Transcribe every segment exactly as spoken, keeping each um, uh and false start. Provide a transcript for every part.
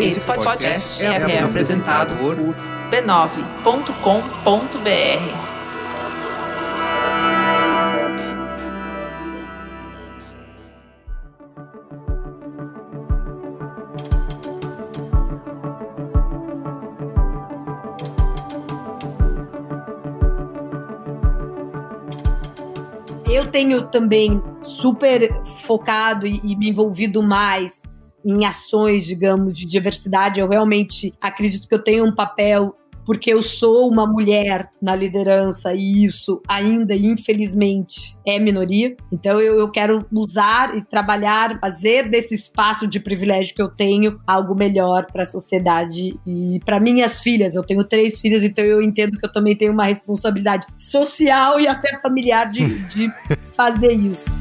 Esse podcast é apresentado por b nove ponto com ponto br. Eu tenho também super focado e, e me envolvido mais em ações, digamos, de diversidade. Eu realmente acredito que eu tenho um papel, porque eu sou uma mulher na liderança e isso ainda, infelizmente, é minoria. Então eu, eu quero usar e trabalhar, fazer desse espaço de privilégio que eu tenho algo melhor para a sociedade e para minhas filhas. Eu tenho três filhas, então eu entendo que eu também tenho uma responsabilidade social e até familiar de, de fazer isso.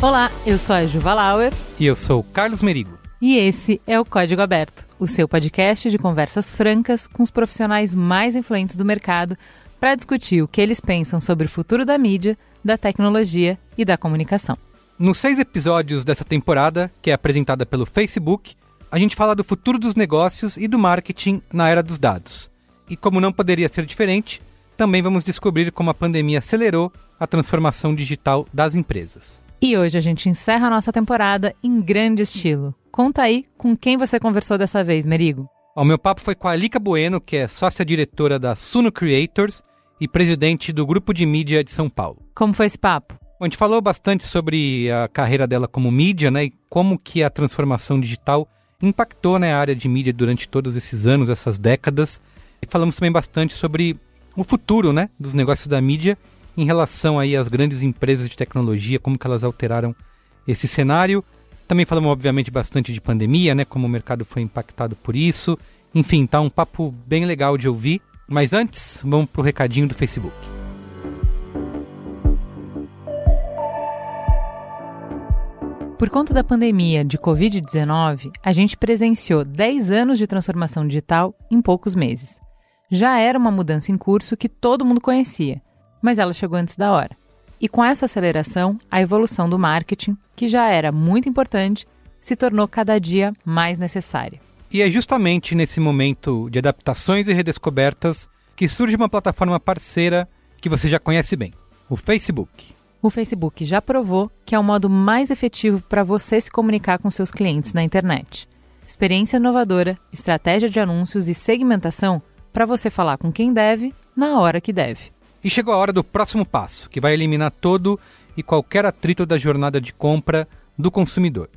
Olá, eu sou a Júlia Lawer. E eu sou o Carlos Merigo. E esse é o Código Aberto, o seu podcast de conversas francas com os profissionais mais influentes do mercado para discutir o que eles pensam sobre o futuro da mídia, da tecnologia e da comunicação. Nos seis episódios dessa temporada, que é apresentada pelo Facebook, a gente fala do futuro dos negócios e do marketing na era dos dados. E como não poderia ser diferente, também vamos descobrir como a pandemia acelerou a transformação digital das empresas. E hoje a gente encerra a nossa temporada em grande estilo. Conta aí com quem você conversou dessa vez, Merigo. O meu papo foi com a Alica Bueno, que é sócia-diretora da Suno Creators e presidente do Grupo de Mídia de São Paulo. Como foi esse papo? Bom, a gente falou bastante sobre a carreira dela como mídia, né, e como que a transformação digital impactou, né, a área de mídia durante todos esses anos, essas décadas. E falamos também bastante sobre o futuro, né, dos negócios da mídia em relação aí às grandes empresas de tecnologia, como que elas alteraram esse cenário. Também falamos, obviamente, bastante de pandemia, né? Como o mercado foi impactado por isso. Enfim, tá um papo bem legal de ouvir. Mas antes, vamos pro recadinho do Facebook. Por conta da pandemia de covid dezenove, a gente presenciou dez anos de transformação digital em poucos meses. Já era uma mudança em curso que todo mundo conhecia, mas ela chegou antes da hora. E com essa aceleração, a evolução do marketing, que já era muito importante, se tornou cada dia mais necessária. E é justamente nesse momento de adaptações e redescobertas que surge uma plataforma parceira que você já conhece bem, o Facebook. O Facebook já provou que é o modo mais efetivo para você se comunicar com seus clientes na internet. Experiência inovadora, estratégia de anúncios e segmentação para você falar com quem deve, na hora que deve. E chegou a hora do próximo passo, que vai eliminar todo e qualquer atrito da jornada de compra do consumidor.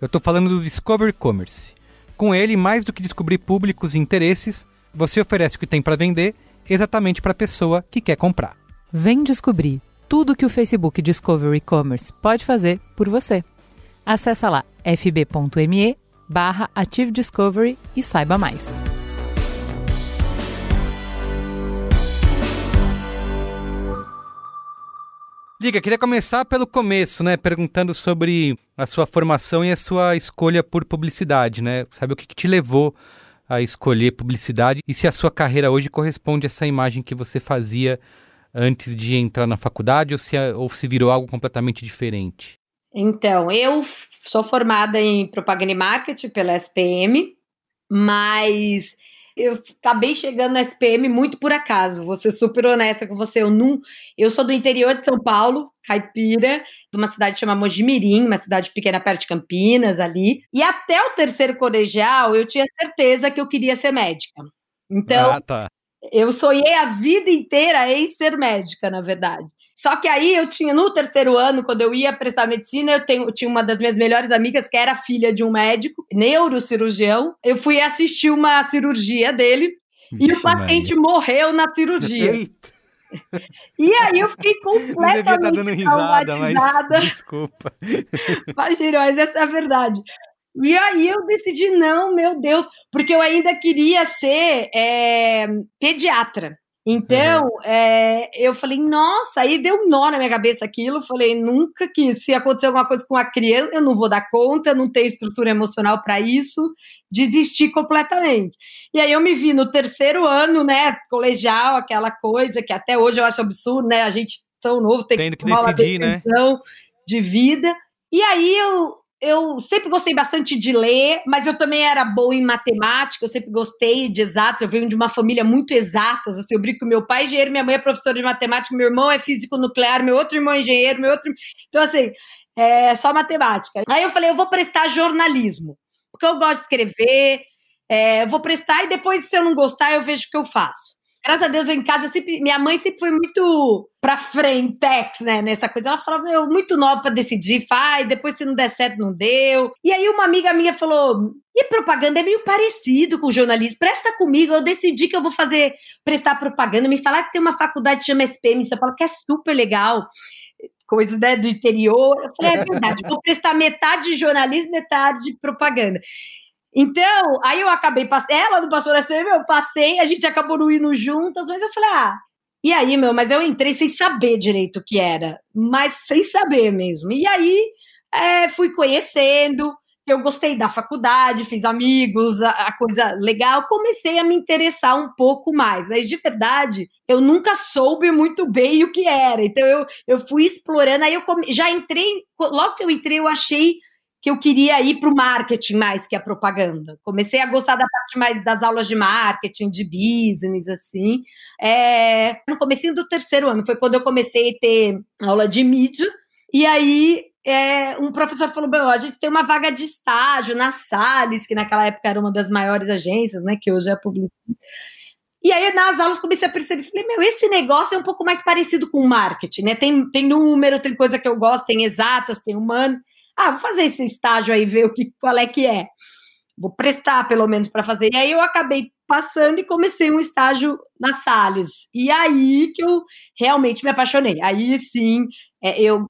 Eu estou falando do Discover Commerce. Com ele, mais do que descobrir públicos e interesses, você oferece o que tem para vender exatamente para a pessoa que quer comprar. Vem descobrir tudo que o Facebook Discover Commerce pode fazer por você. Acesse lá fb.me barra Ative Discovery e saiba mais. Liga, queria começar pelo começo, né? Perguntando sobre a sua formação e a sua escolha por publicidade, né? Sabe o que, que te levou a escolher publicidade e se a sua carreira hoje corresponde a essa imagem que você fazia antes de entrar na faculdade ou se, ou se virou algo completamente diferente? Então, eu sou formada em propaganda e marketing pela S P M, mas eu acabei chegando na S P M muito por acaso, vou ser super honesta com você. Eu, não, eu sou do interior de São Paulo, caipira, de uma cidade chamada Mojimirim, uma cidade pequena perto de Campinas, ali. E até o terceiro colegial, eu tinha certeza que eu queria ser médica. Então, ah, tá. Eu sonhei a vida inteira em ser médica, na verdade. Só que aí eu tinha, no terceiro ano, quando eu ia prestar medicina, eu, tenho, eu tinha uma das minhas melhores amigas, que era filha de um médico, neurocirurgião. Eu fui assistir uma cirurgia dele. Vixe, e o paciente Maria. Morreu na cirurgia. Eita. E aí eu fiquei completamente não devia estar dando risada, mas desculpa. Imagina, mas essa é a verdade. E aí eu decidi, não, meu Deus, porque eu ainda queria ser é, pediatra. Então, uhum. é, eu falei, nossa, aí deu um nó na minha cabeça aquilo, falei, nunca que se acontecer alguma coisa com a criança, eu não vou dar conta, eu não tenho estrutura emocional para isso, desisti completamente. E aí eu me vi no terceiro ano, né, colegial, aquela coisa que até hoje eu acho absurdo, né, a gente tão novo tem que, que tomar decidir, uma decisão, né? de vida. E aí eu, eu sempre gostei bastante de ler, mas eu também era boa em matemática, eu sempre gostei de exatas, eu venho de uma família muito exatas, assim, eu brinco que meu pai é engenheiro, minha mãe é professora de matemática, meu irmão é físico nuclear, meu outro irmão é engenheiro, meu outro... Então, assim, é só matemática. Aí eu falei, eu vou prestar jornalismo, porque eu gosto de escrever, é, vou prestar e depois, se eu não gostar, eu vejo o que eu faço. Graças a Deus, eu em casa, eu sempre, minha mãe sempre foi muito pra frente, né, nessa coisa. Ela falava, meu, muito nova pra decidir, faz, depois se não der certo, não deu. E aí uma amiga minha falou, e propaganda é meio parecido com jornalismo, presta comigo, eu decidi que eu vou fazer, prestar propaganda. Me falaram que tem uma faculdade que chama S P M em São Paulo, que é super legal, coisa, né, do interior. Eu falei, é verdade, vou prestar metade de jornalismo, metade de propaganda. Então, aí eu acabei, pass... ela não passou na S P M, eu passei, a gente acabou não indo juntas, mas eu falei, ah, e aí, meu, mas eu entrei sem saber direito o que era, mas sem saber mesmo. E aí, é, fui conhecendo, eu gostei da faculdade, fiz amigos, a, a coisa legal, comecei a me interessar um pouco mais, mas de verdade, eu nunca soube muito bem o que era, então eu, eu fui explorando, aí eu come... já entrei, logo que eu entrei, eu achei... que eu queria ir para o marketing mais que a propaganda. Comecei a gostar da parte mais das aulas de marketing, de business, assim. É, no comecinho do terceiro ano, foi quando eu comecei a ter aula de mídia. E aí, é, um professor falou, meu, a gente tem uma vaga de estágio na Sales, que naquela época era uma das maiores agências, né, que hoje é a Publicis. E aí, nas aulas, comecei a perceber, falei, meu, esse negócio é um pouco mais parecido com o marketing, né? Tem, tem número, tem coisa que eu gosto, tem exatas, tem humano. Ah, vou fazer esse estágio aí, ver o que, qual é que é. Vou prestar, pelo menos, para fazer. E aí eu acabei passando e comecei um estágio na Sales. E aí que eu realmente me apaixonei. Aí, sim, é, eu,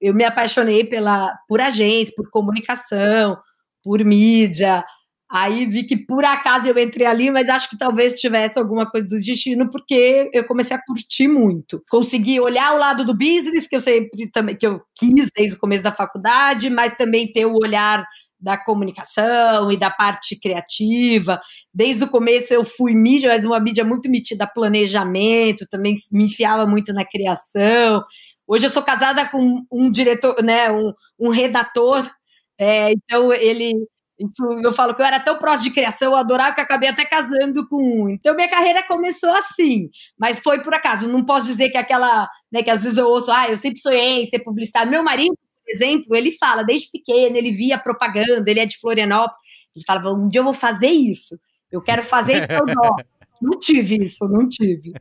eu me apaixonei pela, por agência, por comunicação, por mídia. Aí vi que, por acaso, eu entrei ali, mas acho que talvez tivesse alguma coisa do destino, porque eu comecei a curtir muito. Consegui olhar o lado do business, que eu sempre também que eu quis desde o começo da faculdade, mas também ter o olhar da comunicação e da parte criativa. Desde o começo eu fui mídia, mas uma mídia muito metida a planejamento, também me enfiava muito na criação. Hoje eu sou casada com um diretor, né, um, um redator, é, então ele... Isso, eu falo que eu era tão próximo de criação, eu adorava, que eu acabei até casando com um. Então, minha carreira começou assim, mas foi por acaso. Não posso dizer que aquela... Né, que às vezes eu ouço, ah, eu sempre sonhei em ser publicitário. Meu marido, por exemplo, ele fala, desde pequeno, ele via propaganda, ele é de Florianópolis. Ele falava, um dia eu vou fazer isso. Eu quero fazer isso. Não, não tive isso, não tive.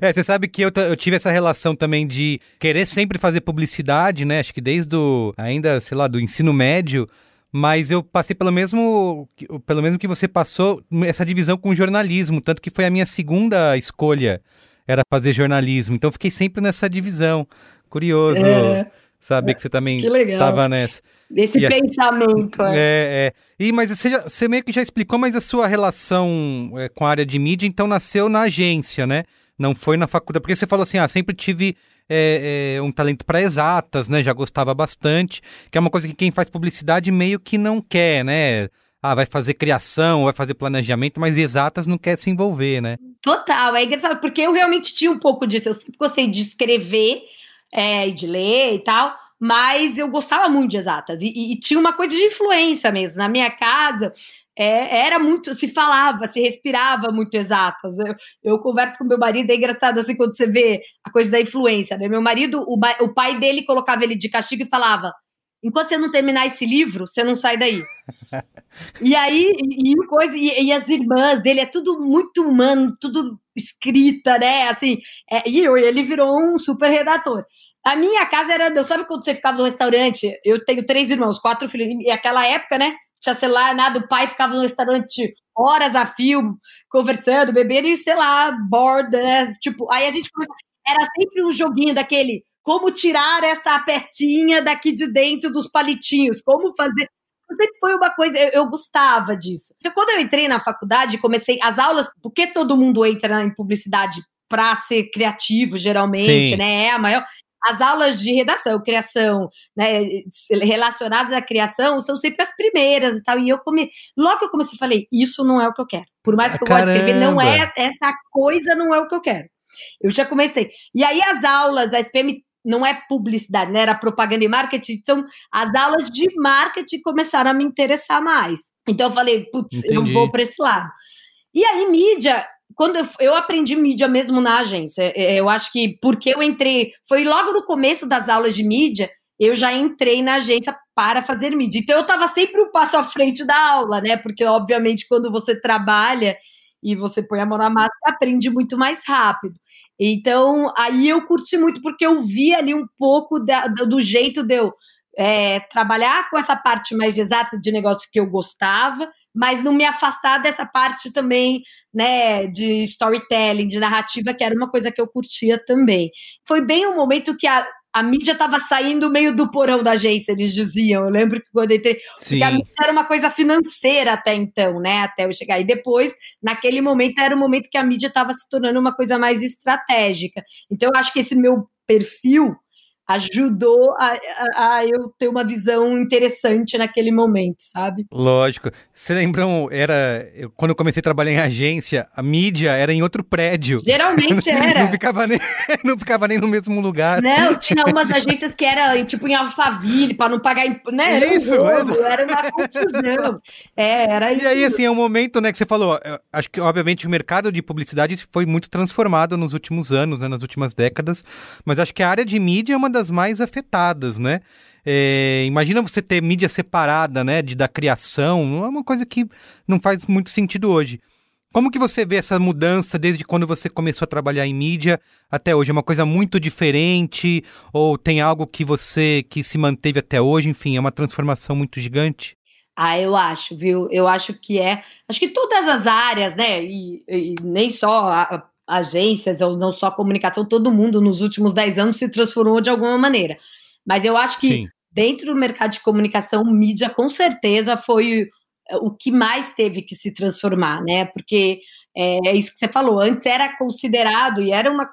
É, você sabe que eu, t- eu tive essa relação também de querer sempre fazer publicidade, né? Acho que desde o... Ainda, sei lá, do ensino médio... Mas eu passei pelo mesmo, pelo mesmo que você passou, essa divisão com o jornalismo, tanto que foi a minha segunda escolha, era fazer jornalismo. Então, fiquei sempre nessa divisão. Curioso é, saber é, que você também estava nessa. Esse e pensamento. A... É, é. E, mas você, já, você meio que já explicou, mas a sua relação é, com a área de mídia, então, nasceu na agência, né? Não foi na faculdade. Porque você falou assim, ah, sempre tive... É, é, um talento para exatas, né? Já gostava bastante, que é uma coisa que quem faz publicidade meio que não quer, né? Ah, vai fazer criação, vai fazer planejamento, mas exatas não quer se envolver, né? Total, é engraçado, porque eu realmente tinha um pouco disso, eu sempre gostei de escrever é, e de ler e tal, mas eu gostava muito de exatas, e, e, e tinha uma coisa de influência mesmo, na minha casa... É, era muito, se falava, se respirava muito exatas. Eu, eu converso com meu marido, é engraçado assim quando você vê a coisa da influência, né? Meu marido, o, ba- o pai dele colocava ele de castigo e falava, enquanto você não terminar esse livro, você não sai daí. E aí, e, e, coisa, e, e as irmãs dele, é tudo muito humano, tudo escrita, né? Assim, é, e eu, ele virou um super redator. A minha casa era, eu sabe quando você ficava no restaurante? Eu tenho três irmãos, quatro filhos, e aquela época, né? Tinha celular, nada, o pai ficava no restaurante horas a fio, conversando, bebendo e, sei lá, borda, né? Tipo, aí a gente começava, era sempre um joguinho daquele, como tirar essa pecinha daqui de dentro dos palitinhos, como fazer, sempre foi uma coisa, eu, eu gostava disso. Então, quando eu entrei na faculdade, comecei as aulas, porque todo mundo entra em publicidade para ser criativo, geralmente, sim, né, é a maior... As aulas de redação, criação, né, relacionadas à criação, são sempre as primeiras e tal. E eu come... logo eu comecei e falei, isso não é o que eu quero. Por mais que eu goste de escrever, não é, essa coisa não é o que eu quero. Eu já comecei. E aí as aulas, a S P M não é publicidade, né? Era propaganda e marketing. Então, as aulas de marketing começaram a me interessar mais. Então, eu falei, putz, eu vou para esse lado. E aí, mídia... Quando eu, eu aprendi mídia mesmo na agência, eu acho que porque eu entrei, foi logo no começo das aulas de mídia, eu já entrei na agência para fazer mídia. Então, eu estava sempre um passo à frente da aula, né? Porque, obviamente, quando você trabalha e você põe a mão na massa, aprende muito mais rápido. Então, aí eu curti muito, porque eu vi ali um pouco da, do jeito de eu é, trabalhar com essa parte mais exata de negócio que eu gostava, mas não me afastar dessa parte também, né, de storytelling, de narrativa, que era uma coisa que eu curtia também. Foi bem um momento que a, a mídia estava saindo meio do porão da agência, eles diziam. Eu lembro que quando eu entrei... Sim. Porque a mídia era uma coisa financeira até então, né, até eu chegar. E depois, naquele momento, era o momento que a mídia estava se tornando uma coisa mais estratégica. Então, eu acho que esse meu perfil ajudou a, a, a eu ter uma visão interessante naquele momento, sabe? Lógico. Você lembram, era, eu, quando eu comecei a trabalhar em agência, a mídia era em outro prédio. Geralmente não, era. Não ficava, nem, não ficava nem no mesmo lugar. Não, tinha umas agências que era tipo em Alphaville, para não pagar, né? Era isso, um jogo, era uma confusão. É, era isso. E aí, assim, é um momento, né, que você falou, acho que, obviamente, o mercado de publicidade foi muito transformado nos últimos anos, né, nas últimas décadas, mas acho que a área de mídia é uma das das mais afetadas, né? É, imagina você ter mídia separada, né, de, da criação, é uma coisa que não faz muito sentido hoje. Como que você vê essa mudança desde quando você começou a trabalhar em mídia até hoje? É uma coisa muito diferente ou tem algo que você, que se manteve até hoje? Enfim, é uma transformação muito gigante? Ah, eu acho, viu? Eu acho que é... Acho que todas as áreas, né, e, e nem só... A... agências, ou não só a comunicação, todo mundo nos últimos dez anos se transformou de alguma maneira. Mas eu acho que Sim. dentro do mercado de comunicação, mídia com certeza foi o que mais teve que se transformar, né? Porque é, é isso que você falou, antes era considerado e era uma,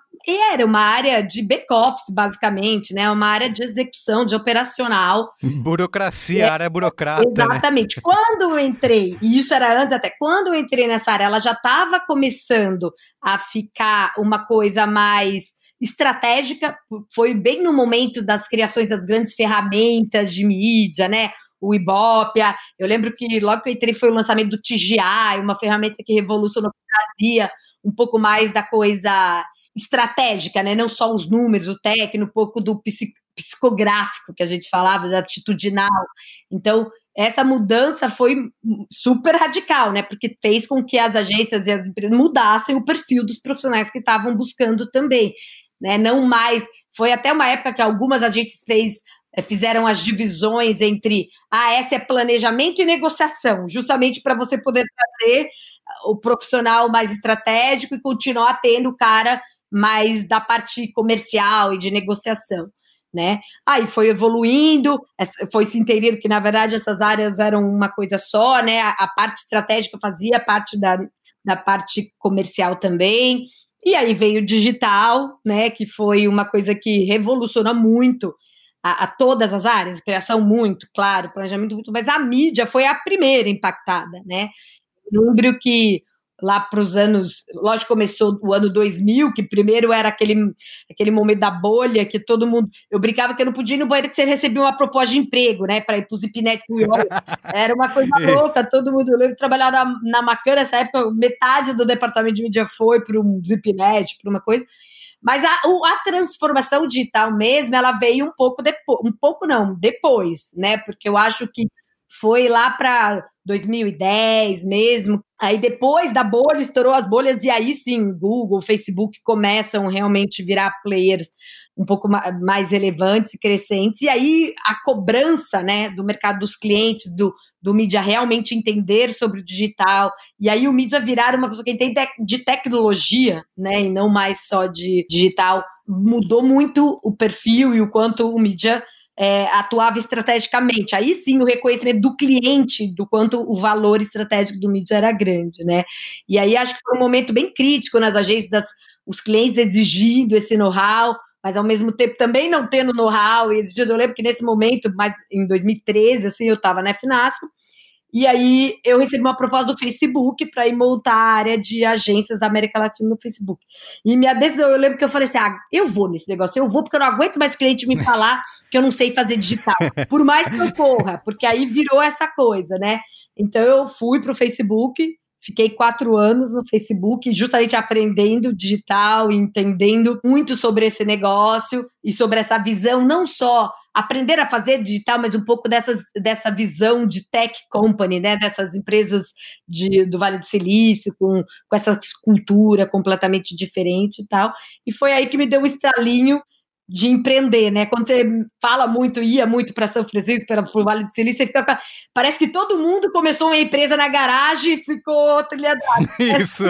era uma área de back-office, basicamente, né? Uma área de execução, de operacional. Burocracia, é, área burocrata. Exatamente. Né? Quando eu entrei, e isso era antes até, quando eu entrei nessa área, ela já estava começando a ficar uma coisa mais estratégica, foi bem no momento das criações das grandes ferramentas de mídia, né? O Ibope, eu lembro que logo que eu entrei foi o lançamento do T G A, uma ferramenta que revolucionou, trazia um pouco mais da coisa estratégica, né? Não só os números, o técnico, um pouco do psicográfico que a gente falava, da atitudinal. Então, essa mudança foi super radical, né? Porque fez com que as agências e as empresas mudassem o perfil dos profissionais que estavam buscando também, né? Não mais... Foi até uma época que algumas agências fez... fizeram as divisões entre ah, essa é planejamento e negociação, justamente para você poder trazer o profissional mais estratégico e continuar tendo o cara mais da parte comercial e de negociação, né? Aí foi evoluindo, foi se entendendo que, na verdade, essas áreas eram uma coisa só, né? A parte estratégica fazia parte da, da parte comercial também. E aí veio o digital, né? Que foi uma coisa que revolucionou muito A, a todas as áreas, criação muito, claro, planejamento muito, mas a mídia foi a primeira impactada, né? Eu lembro que lá para os anos, lógico, começou o ano dois mil, que primeiro era aquele, aquele momento da bolha, que todo mundo, eu brincava que eu não podia ir no banheiro que você recebia uma proposta de emprego, né, para ir para o Zipnet, era uma coisa louca, todo mundo, eu lembro trabalhar na, na Macana, nessa época, metade do departamento de mídia foi para um Zipnet, para uma coisa. Mas a, a transformação digital mesmo, ela veio um pouco depois, um pouco não, depois, né? Porque eu acho que foi lá para dois mil e dez mesmo, aí depois da bolha, estourou as bolhas, e aí sim, Google, Facebook começam realmente a virar players um pouco mais relevantes e crescentes, e aí a cobrança, né, do mercado dos clientes, do, do mídia realmente entender sobre o digital, e aí o mídia virar uma pessoa que entende de tecnologia, né, e não mais só de digital, mudou muito o perfil e o quanto o mídia é, atuava estrategicamente. Aí sim o reconhecimento do cliente, do quanto o valor estratégico do mídia era grande, né, e aí acho que foi um momento bem crítico nas agências, das, os clientes exigindo esse know-how, mas ao mesmo tempo também não tendo know-how, eu lembro que nesse momento, mas em dois mil e treze, assim, eu estava na FNASCO, E aí eu recebi uma proposta do Facebook para ir montar a área de agências da América Latina no Facebook. E minha decisão, eu lembro que eu falei assim, ah, eu vou nesse negócio, eu vou porque eu não aguento mais cliente me falar que eu não sei fazer digital. Por mais que eu corra, porque aí virou essa coisa, né? Então eu fui pro Facebook, fiquei quatro anos no Facebook, justamente aprendendo digital, entendendo muito sobre esse negócio e sobre essa visão, não só aprender a fazer digital, mas um pouco dessas, dessa visão de tech company, né? Dessas empresas de, do Vale do Silício, com, com essa cultura completamente diferente e tal. E foi aí que me deu um estalinho de empreender, né? Quando você fala muito, ia muito para São Francisco, para o Vale do Silício, você fica... Parece que todo mundo começou uma empresa na garagem e ficou trilhadado. Isso,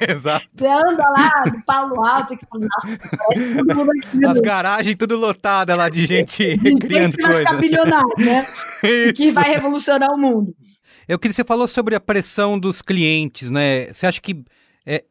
é exato. Você anda lá do Palo Alto, que parece que todo mundo aqui, as garagens tudo lotadas lá de gente de criando gente coisa. Que vai ficar bilionário, né? Isso. E que vai revolucionar o mundo. Eu queria... Você falou sobre a pressão dos clientes, né? Você acha que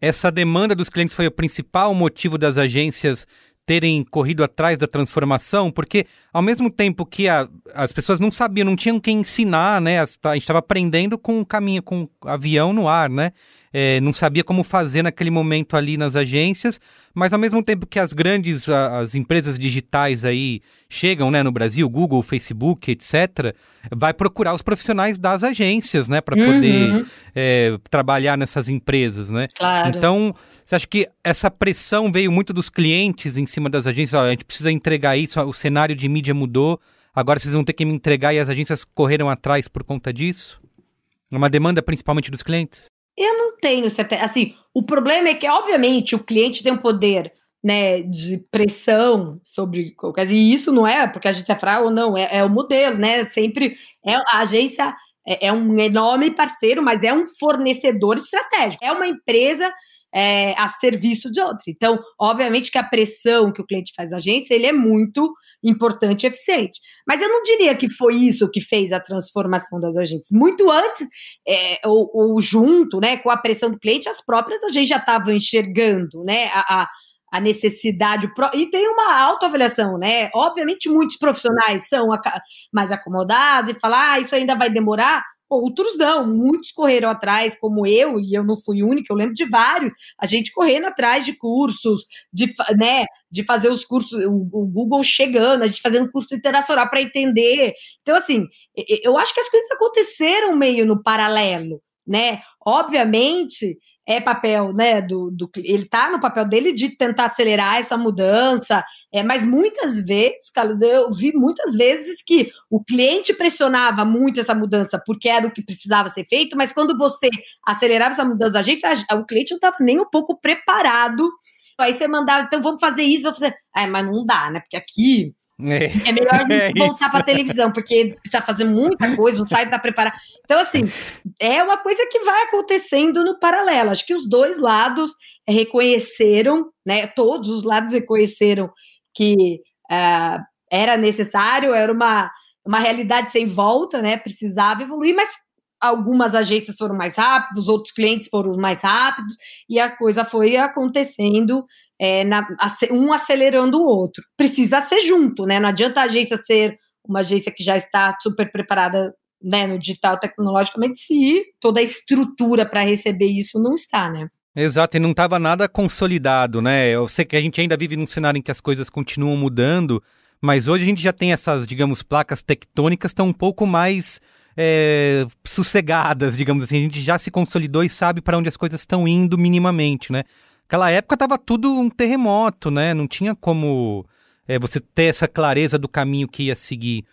essa demanda dos clientes foi o principal motivo das agências terem corrido atrás da transformação? Porque ao mesmo tempo que a, as pessoas não sabiam, não tinham quem ensinar, né? A gente estava aprendendo com o caminho, com o avião no ar, né? É, não sabia como fazer naquele momento ali nas agências, mas ao mesmo tempo que as grandes, a, as empresas digitais aí chegam, né, no Brasil, Google, Facebook, etcétera, vai procurar os profissionais das agências, né, para uhum. poder é, trabalhar nessas empresas, né? Claro. Então, você acha que essa pressão veio muito dos clientes em cima das agências? Ó, a gente precisa entregar isso, ó, o cenário de mídia mudou, agora vocês vão ter que me entregar, e as agências correram atrás por conta disso? Uma demanda principalmente dos clientes? Eu não tenho certeza. Assim, o problema é que, obviamente, o cliente tem um poder, né, de pressão sobre qualquer... E isso não é porque a agência é fraca ou não, é, é o modelo, né? Sempre é, a agência é, é um enorme parceiro, mas é um fornecedor estratégico. É uma empresa é, a serviço de outra. Então, obviamente que a pressão que o cliente faz na agência, ele é muito importante e eficiente. Mas eu não diria que foi isso que fez a transformação das agências. Muito antes, é, ou, ou junto, né, com a pressão do cliente, as próprias agências já estavam enxergando, né, a, a, a necessidade. Pro... E tem uma autoavaliação, né? Obviamente, muitos profissionais são mais acomodados e falam, ah, isso ainda vai demorar. Outros não, muitos correram atrás, como eu, e eu não fui única, eu lembro de vários, a gente correndo atrás de cursos, de, né, de fazer os cursos, o Google chegando, a gente fazendo curso internacional para entender. Então, assim, eu acho que as coisas aconteceram meio no paralelo, né? Obviamente, é papel, né, do, do ele está no papel dele de tentar acelerar essa mudança, é, mas muitas vezes, cara, eu vi muitas vezes que o cliente pressionava muito essa mudança porque era o que precisava ser feito, mas quando você acelerava essa mudança, a gente, a, o cliente não estava nem um pouco preparado. Aí você mandava, então vamos fazer isso, vamos fazer... Ah, mas não dá, né, porque aqui... É, é melhor a gente é voltar para a televisão, porque precisa fazer muita coisa, o site está preparado. Então, assim, é uma coisa que vai acontecendo no paralelo. Acho que os dois lados reconheceram, né? Todos os lados reconheceram que uh, era necessário, era uma, uma realidade sem volta, né? Precisava evoluir, mas algumas agências foram mais rápidas, outros clientes foram mais rápidos, e a coisa foi acontecendo. É, na, um acelerando o outro. Precisa ser junto, né? Não adianta a agência ser uma agência que já está super preparada, né, no digital tecnologicamente, se toda a estrutura para receber isso não está, né? Exato, e não estava nada consolidado, né? Eu sei que a gente ainda vive num cenário em que as coisas continuam mudando, mas hoje a gente já tem essas, digamos, placas tectônicas tão um pouco mais é, sossegadas, digamos assim. A gente já se consolidou e sabe para onde as coisas estão indo minimamente, né? Naquela época estava tudo um terremoto, né? Não tinha como é, você ter essa clareza do caminho que ia seguir.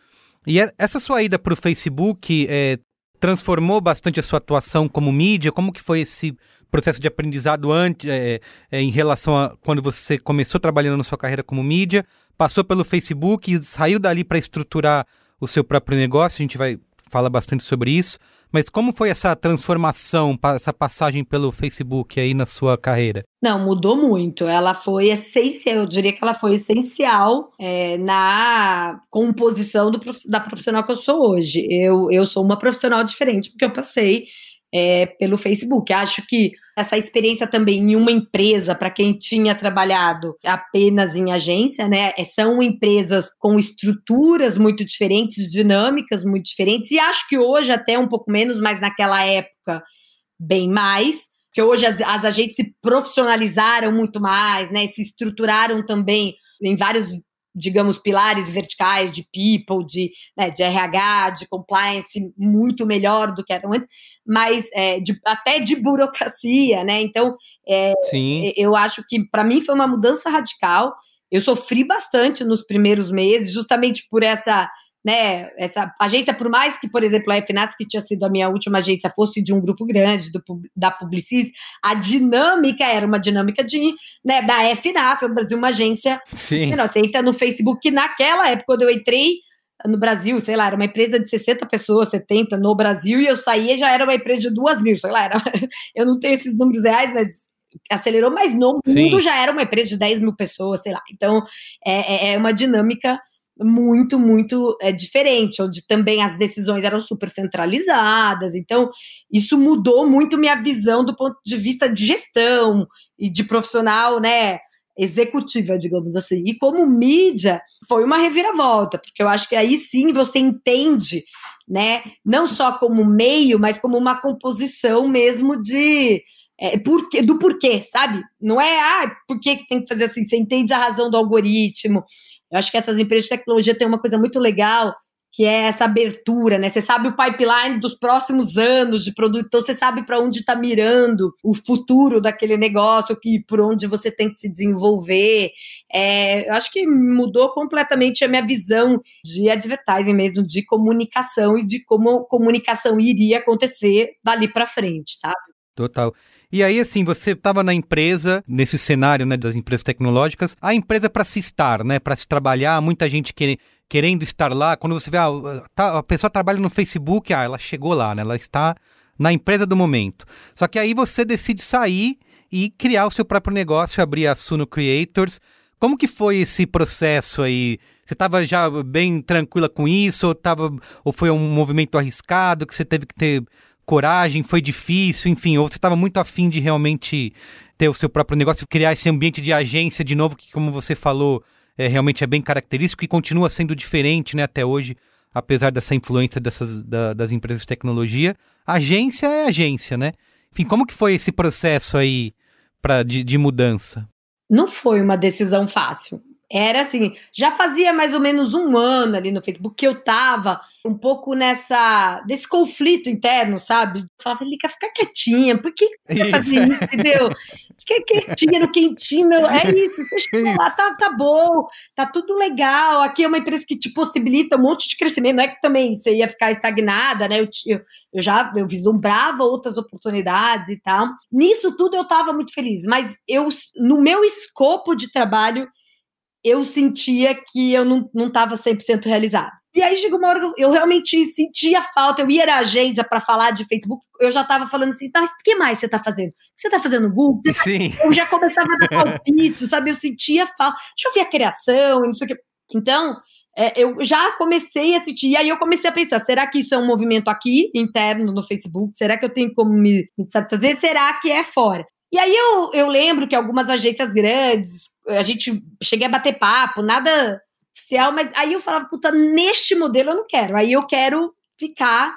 E essa sua ida para o Facebook é, transformou bastante a sua atuação como mídia? Como que foi esse processo de aprendizado antes, é, é, em relação a quando você começou trabalhando na sua carreira como mídia, passou pelo Facebook, saiu dali para estruturar o seu próprio negócio? A gente vai falar bastante sobre isso. Mas como foi essa transformação, essa passagem pelo Facebook aí na sua carreira? Não, mudou muito. Ela foi essencial, eu diria que ela foi essencial é, na composição do, da profissional que eu sou hoje. Eu, eu sou uma profissional diferente porque eu passei é, pelo Facebook. Acho que essa experiência também em uma empresa, para quem tinha trabalhado apenas em agência, né? São empresas com estruturas muito diferentes, dinâmicas muito diferentes, e acho que hoje até um pouco menos, mas naquela época bem mais, porque hoje as, as agências se profissionalizaram muito mais, né? Se estruturaram também em vários, digamos, pilares verticais de people, de, né, de R H, de compliance, muito melhor do que eram antes, mas é, de, até de burocracia, né? Então, é, eu acho que para mim foi uma mudança radical. Eu sofri bastante nos primeiros meses, justamente por essa, né, essa agência, por mais que, por exemplo, a FNASCO, que tinha sido a minha última agência, fosse de um grupo grande, do, da Publicis, a dinâmica era uma dinâmica de, né, da FNASCO, no Brasil, uma agência. Sim. Não, você entra no Facebook, que naquela época, quando eu entrei no Brasil, sei lá, era uma empresa de sessenta pessoas, setenta no Brasil, e eu saí e já era uma empresa de duas mil, sei lá, era, eu não tenho esses números reais, mas acelerou, mas no mundo já era uma empresa de dez mil pessoas, sei lá. Então, é, é uma dinâmica muito, muito é, diferente, onde também as decisões eram super centralizadas. Então, isso mudou muito minha visão do ponto de vista de gestão e de profissional, né, executiva, digamos assim. E como mídia, foi uma reviravolta, porque eu acho que aí sim você entende, né, não só como meio, mas como uma composição mesmo de... É, porque, do porquê, sabe? Não é, ah, por que você tem que fazer assim? Você entende a razão do algoritmo. Eu acho que essas empresas de tecnologia têm uma coisa muito legal, que é essa abertura, né? Você sabe o pipeline dos próximos anos de produto, então você sabe para onde está mirando o futuro daquele negócio, que, por onde você tem que se desenvolver. É, eu acho que mudou completamente a minha visão de advertising mesmo, de comunicação e de como a comunicação iria acontecer dali para frente, sabe? Total. E aí, assim, você estava na empresa, nesse cenário, né, das empresas tecnológicas, a empresa para se estar, né, para se trabalhar, muita gente que, querendo estar lá. Quando você vê, ah, tá, a pessoa trabalha no Facebook, ah, ela chegou lá, né, ela está na empresa do momento. Só que aí você decide sair e criar o seu próprio negócio, abrir a Suno Creators. Como que foi esse processo aí? Você estava já bem tranquila com isso? Ou, tava, ou foi um movimento arriscado que você teve que ter... coragem, foi difícil, enfim, ou você estava muito afim de realmente ter o seu próprio negócio, criar esse ambiente de agência de novo, que, como você falou, é, realmente é bem característico e continua sendo diferente, né, até hoje, apesar dessa influência dessas, da, das empresas de tecnologia. Agência é agência, né? Enfim, como que foi esse processo aí pra, de, de mudança? Não foi uma decisão fácil. Era assim, já fazia mais ou menos um ano ali no Facebook que eu tava um pouco nessa, desse conflito interno, sabe? Eu falava, Alica, fica quietinha, por que você isso. fazia isso, entendeu? Fica quietinha, no quentinho, é isso, deixa eu falar, tá, tá bom, tá tudo legal, aqui é uma empresa que te possibilita um monte de crescimento, não é que também você ia ficar estagnada, né? Eu, eu, eu já eu vislumbrava outras oportunidades e tal. Nisso tudo eu tava muito feliz, mas eu, no meu escopo de trabalho, eu sentia que eu não, não estava cem por cento realizada. E aí chegou uma hora que eu, eu realmente sentia falta, eu ia na agência para falar de Facebook, eu já estava falando assim, tá, mas o que mais você está fazendo? O que você está fazendo no Google? Sim. Eu já começava a dar palpite, sabe? Eu sentia falta. Deixa eu ver a criação e não sei o quê. Então, é, eu já comecei a sentir, e aí eu comecei a pensar, será que isso é um movimento aqui, interno, no Facebook? Será que eu tenho como me satisfazer? Será que é fora? E aí eu, eu lembro que algumas agências grandes, a gente cheguei a bater papo, nada oficial, mas aí eu falava, puta, neste modelo eu não quero, aí eu quero ficar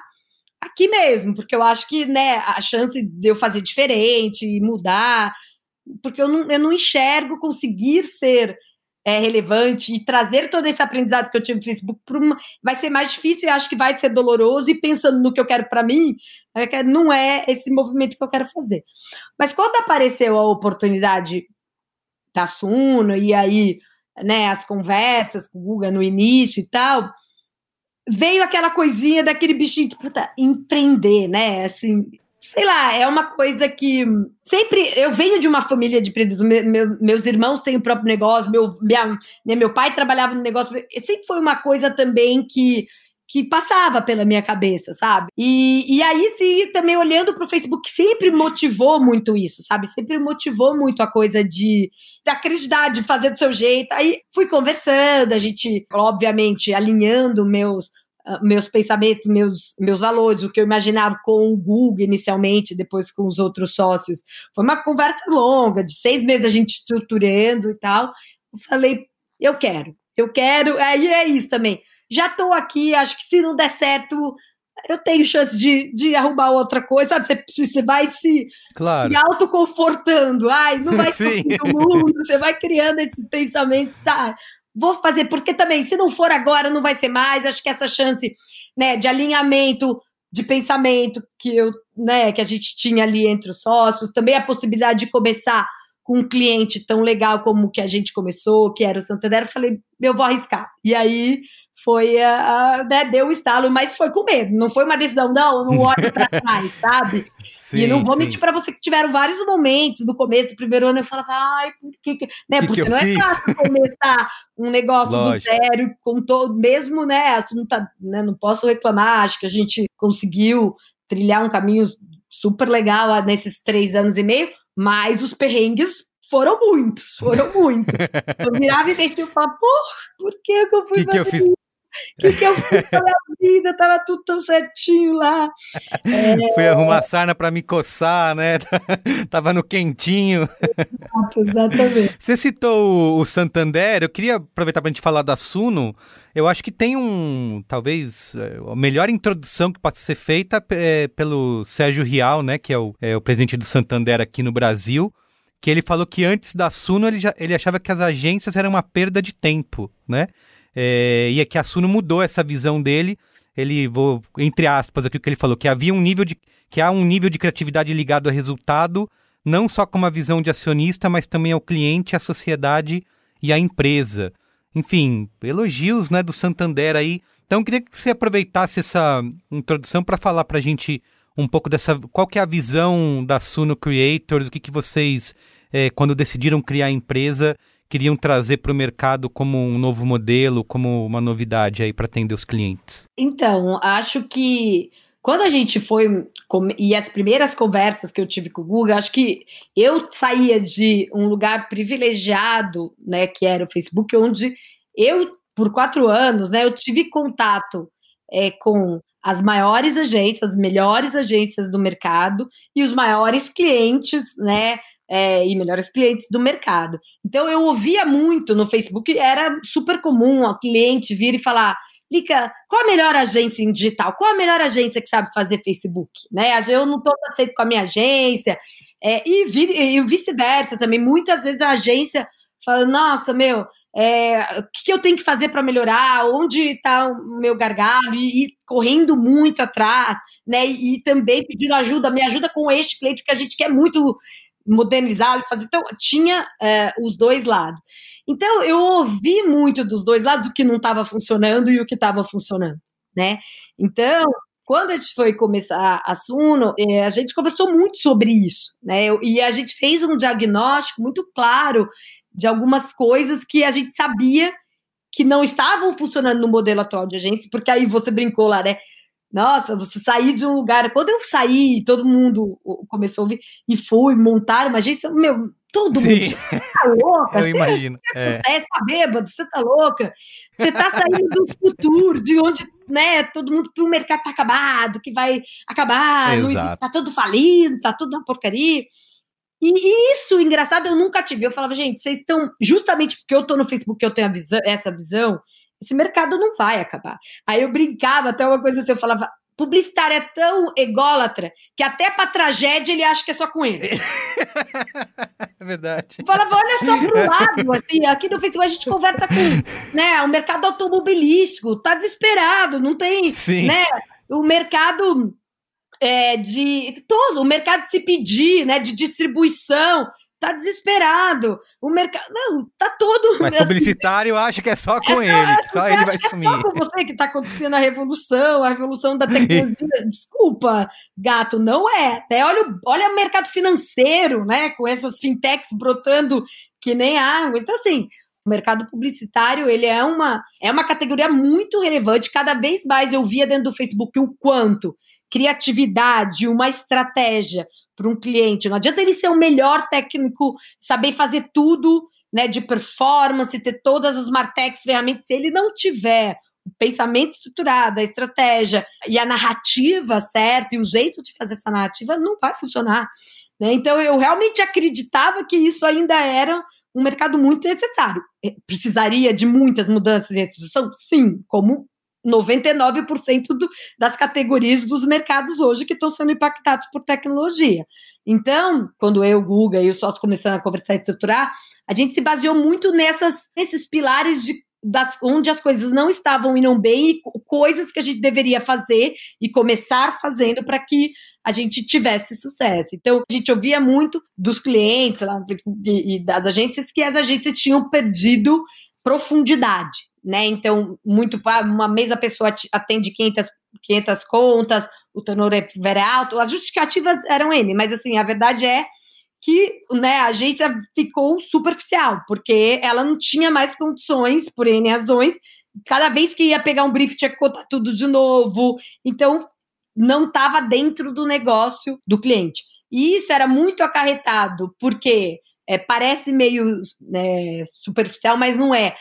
aqui mesmo, porque eu acho que, né, a chance de eu fazer diferente e mudar, porque eu não, eu não enxergo conseguir ser é, relevante e trazer todo esse aprendizado que eu tive no Facebook, uma, vai ser mais difícil e acho que vai ser doloroso, e pensando no que eu quero para mim, não é esse movimento que eu quero fazer. Mas quando apareceu a oportunidade da Suno, e aí, né, as conversas com o Guga no início e tal, veio aquela coisinha daquele bichinho de, puta, empreender, né, assim, sei lá, é uma coisa que sempre, eu venho de uma família de empreendedores, meu, meus irmãos têm o próprio negócio, meu, minha, meu pai trabalhava no negócio, sempre foi uma coisa também que que passava pela minha cabeça, sabe? E, e aí, sim, também olhando pro Facebook, sempre motivou muito isso, sabe? Sempre motivou muito a coisa de, de acreditar, de fazer do seu jeito. Aí fui conversando, a gente, obviamente, alinhando meus meus pensamentos, meus, meus valores, o que eu imaginava com o Google inicialmente, depois com os outros sócios. Foi uma conversa longa, de seis meses a gente estruturando e tal. Eu falei, eu quero, eu quero, aí é isso também. Já estou aqui, acho que se não der certo, eu tenho chance de, de arrumar outra coisa, sabe? Você, você vai se, claro. se autoconfortando, ai, não vai ser o mundo, você vai criando esses pensamentos, sabe? Vou fazer, porque também, se não for agora, não vai ser mais. Acho que essa chance, né, de alinhamento de pensamento que, eu, né, que a gente tinha ali entre os sócios, também a possibilidade de começar com um cliente tão legal como que a gente começou, que era o Santander, eu falei, eu vou arriscar. E aí foi, a, a, né, deu o estalo, mas foi com medo, não foi uma decisão, não, não olho pra trás, sabe? Sim, e não vou sim. mentir pra você que tiveram vários momentos do começo, do primeiro ano eu falava, ai, por que que... Né, que porque que não fiz? É fácil começar um negócio Lógico. do zero, com todo, mesmo, né, não, tá, né, não posso reclamar, acho que a gente conseguiu trilhar um caminho super legal ah, nesses três anos e meio, mas os perrengues foram muitos, foram muitos. Eu virava e deixava e falava, porra, por que que eu fui que fazer que eu fiz? isso? O que, que eu fiz pra minha vida? Tava tudo tão certinho lá. É... Fui arrumar sarna pra me coçar, né? Tava no quentinho. Exato, exatamente. Você citou o Santander, eu queria aproveitar pra gente falar da Suno. Eu acho que tem um, talvez, a melhor introdução que possa ser feita é pelo Sérgio Rial, né? Que é o, é o presidente do Santander aqui no Brasil. Que ele falou que antes da Suno ele, já, ele achava que as agências eram uma perda de tempo, né? É, e é que a Suno mudou essa visão dele, ele, vou, entre aspas, aqui o que ele falou, que, havia um nível de, que há um nível de criatividade ligado a resultado, não só com uma visão de acionista, mas também ao cliente, à sociedade e à empresa. Enfim, elogios, né, do Santander aí. Então, eu queria que você aproveitasse essa introdução para falar para a gente um pouco dessa, qual que é a visão da Suno Creators, o que, que vocês, é, quando decidiram criar a empresa, queriam trazer para o mercado como um novo modelo, como uma novidade aí para atender os clientes? Então, acho que quando a gente foi... E as primeiras conversas que eu tive com o Guga, acho que eu saía de um lugar privilegiado, né, que era o Facebook, onde eu, por quatro anos, né, eu tive contato é, com as maiores agências, as melhores agências do mercado e os maiores clientes, né, É, e melhores clientes do mercado. Então, eu ouvia muito no Facebook, era super comum o cliente vir e falar, Lica, qual a melhor agência em digital? Qual a melhor agência que sabe fazer Facebook? Né? Eu não estou satisfeito com a minha agência. É, e, vir, e vice-versa também. Muitas vezes a agência fala, nossa, meu, é, o que eu tenho que fazer para melhorar? Onde está o meu gargalo? E, e correndo muito atrás, né? E, e também pedindo ajuda, me ajuda com este cliente, porque a gente quer muito... modernizar, fazer, então tinha é, os dois lados. Então eu ouvi muito dos dois lados o que não estava funcionando e o que estava funcionando, né? Então quando a gente foi começar a Suno, é, a gente conversou muito sobre isso, né? E a gente fez um diagnóstico muito claro de algumas coisas que a gente sabia que não estavam funcionando no modelo atual de agência, porque aí você brincou lá, né? Nossa, você sair de um lugar... Quando eu saí, todo mundo começou a ouvir e foi montar uma agência... Meu, todo Sim. mundo... Você tá louca? Eu você, imagino. Você é. acontece, tá bêbado, você tá louca? Você tá saindo do futuro, de onde, né, todo mundo... O mercado tá acabado, que vai acabar, não existe, tá tudo falido, tá tudo uma porcaria. E isso, engraçado, eu nunca tive. Eu falava, gente, vocês estão... Justamente porque eu tô no Facebook, eu tenho a visão, essa visão... Esse mercado não vai acabar. Aí eu brincava, até uma coisa assim, eu falava, publicitário é tão ególatra que até pra tragédia ele acha que é só com ele. É verdade. Eu falava, olha só pro lado, assim, aqui no Facebook a gente conversa com, né, o mercado automobilístico, tá desesperado, não tem, Sim. né, o mercado é, de, todo, o mercado de se pedir, né, de distribuição, tá desesperado, o mercado... Não, tá todo... Mas o publicitário acha que é só com é ele, só, só ele vai que sumir. É só com você que tá acontecendo a revolução, a revolução da tecnologia. Desculpa, gato, não é. Né? Olha, o, olha o mercado financeiro, né? Com essas fintechs brotando que nem água. Então, assim, o mercado publicitário, ele é uma, é uma categoria muito relevante. Cada vez mais eu via dentro do Facebook o quanto criatividade, uma estratégia... para um cliente, não adianta ele ser o melhor técnico, saber fazer tudo, né, de performance, ter todas as martechs, ferramentas, se ele não tiver pensamento estruturado, a estratégia e a narrativa certa e o jeito de fazer essa narrativa não vai funcionar, né? Então, eu realmente acreditava que isso ainda era um mercado muito necessário. Precisaria de muitas mudanças de instituição? Sim, como noventa e nove por cento do, das categorias dos mercados hoje que estão sendo impactados por tecnologia. Então, quando eu, Guga e o sócio começamos a conversar e estruturar, a gente se baseou muito nessas, nesses pilares de Das, onde as coisas não estavam e não bem, e coisas que a gente deveria fazer e começar fazendo para que a gente tivesse sucesso. Então, a gente ouvia muito dos clientes lá, e, e das agências, que as agências tinham perdido profundidade, né? Então, muito, uma mesma pessoa atende quinhentas contas, o turnover é very alto, as justificativas eram N, mas assim, a verdade é que, né, a agência ficou superficial, porque ela não tinha mais condições, por N razões, cada vez que ia pegar um brief tinha que contar tudo de novo, então não estava dentro do negócio do cliente. E isso era muito acarretado, porque é, parece meio é, superficial, mas não é.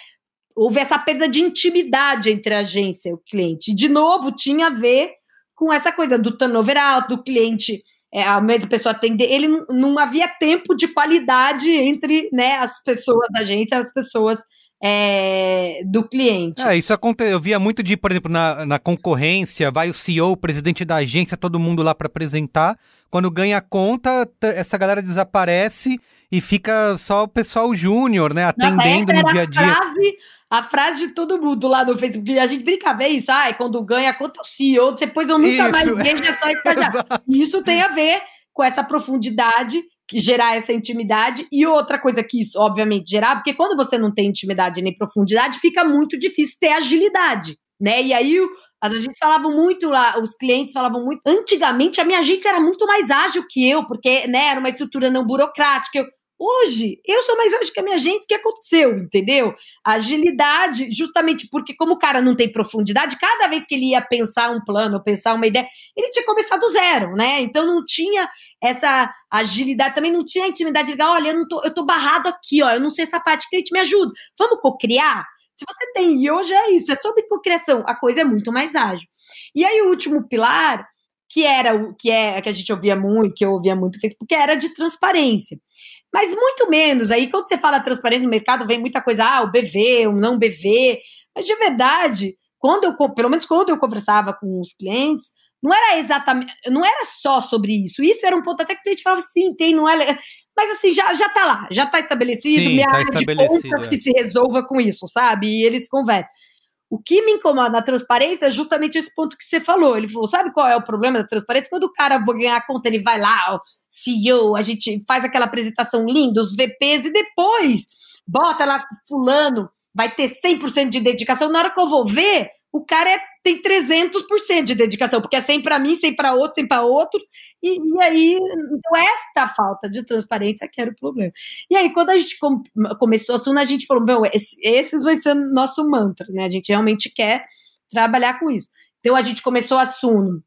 Houve essa perda de intimidade entre a agência e o cliente. E, de novo, tinha a ver com essa coisa do turnover alto, do cliente... É, a mesma pessoa atender, ele não, não havia tempo de qualidade entre, né, as pessoas da agência e as pessoas é, do cliente. É, isso acontece, eu via muito de, por exemplo, na, na concorrência, vai o C E O, o presidente da agência, todo mundo lá para apresentar, quando ganha a conta, essa galera desaparece e fica só o pessoal júnior, né, atendendo no dia a dia. Frase... A frase de todo mundo lá no Facebook, a gente brincava, é isso, ai, quando ganha conta o C E O, depois eu nunca isso. mais vejo, é só estagiar. Isso tem a ver com essa profundidade, que gerar essa intimidade, e outra coisa que isso, obviamente, gerar, porque quando você não tem intimidade nem profundidade, fica muito difícil ter agilidade, né? E aí, a gente falava muito lá, os clientes falavam muito, antigamente a minha agência era muito mais ágil que eu, porque, né, era uma estrutura não burocrática, eu... Hoje, eu sou mais ágil que a minha gente, o que aconteceu, entendeu? Agilidade, justamente porque como o cara não tem profundidade, cada vez que ele ia pensar um plano, pensar uma ideia, ele tinha que começar do zero, né? Então não tinha essa agilidade, também não tinha a intimidade de ligar, olha, eu, não tô, eu tô barrado aqui, ó, eu não sei essa parte, cliente, me ajuda, vamos cocriar? Se você tem, e hoje é isso, é sobre cocriação, a coisa é muito mais ágil. E aí o último pilar, que era o que, é, que a gente ouvia muito, que eu ouvia muito no Facebook, que era de transparência. Mas muito menos, aí quando você fala transparência no mercado, vem muita coisa, ah, o B V, o não B V, mas de verdade, quando eu, pelo menos quando eu conversava com os clientes, não era exatamente, não era só sobre isso, isso era um ponto até que o cliente falava, sim, tem, não é, mas assim, já, já tá lá, já tá estabelecido, sim, me tá área estabelecido, de contas é. Que se resolva com isso, sabe, e eles conversam. O que me incomoda na transparência é justamente esse ponto que você falou, ele falou, sabe qual é o problema da transparência? Quando o cara vai ganhar a conta, ele vai lá, ó, C E O, a gente faz aquela apresentação linda, os V Ps, e depois bota lá, fulano, vai ter cem por cento de dedicação, na hora que eu vou ver, o cara é, tem trezentos por cento de dedicação, porque é cem para mim, cem para outro, cem para outro, e, e aí, então esta falta de transparência que era o problema. E aí, quando a gente com, começou a Suno, a gente falou, bom, esse, esses vai ser o nosso mantra, né, a gente realmente quer trabalhar com isso. Então, a gente começou a Suno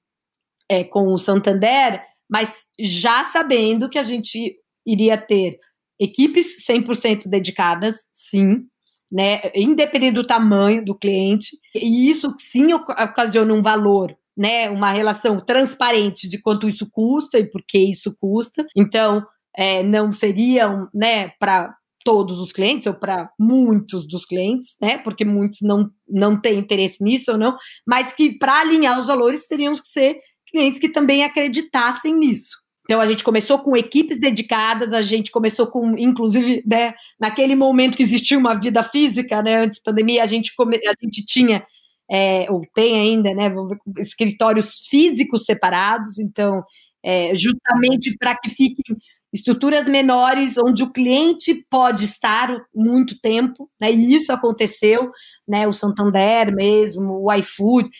é, com o Santander, mas já sabendo que a gente iria ter equipes cem por cento dedicadas, sim, né, independente do tamanho do cliente, e isso sim ocasiona um valor, né, uma relação transparente de quanto isso custa e por que isso custa, então é, não seria, né, para todos os clientes, ou para muitos dos clientes, né, porque muitos não, não têm interesse nisso ou não, mas que para alinhar os valores teríamos que ser clientes que também acreditassem nisso. Então, a gente começou com equipes dedicadas, a gente começou com, inclusive, né, naquele momento que existia uma vida física, né, antes da pandemia, a gente, come, a gente tinha, é, ou tem ainda, né, escritórios físicos separados, então, é, justamente para que fiquem estruturas menores, onde o cliente pode estar muito tempo, né, e isso aconteceu, né, o Santander mesmo, o iFood,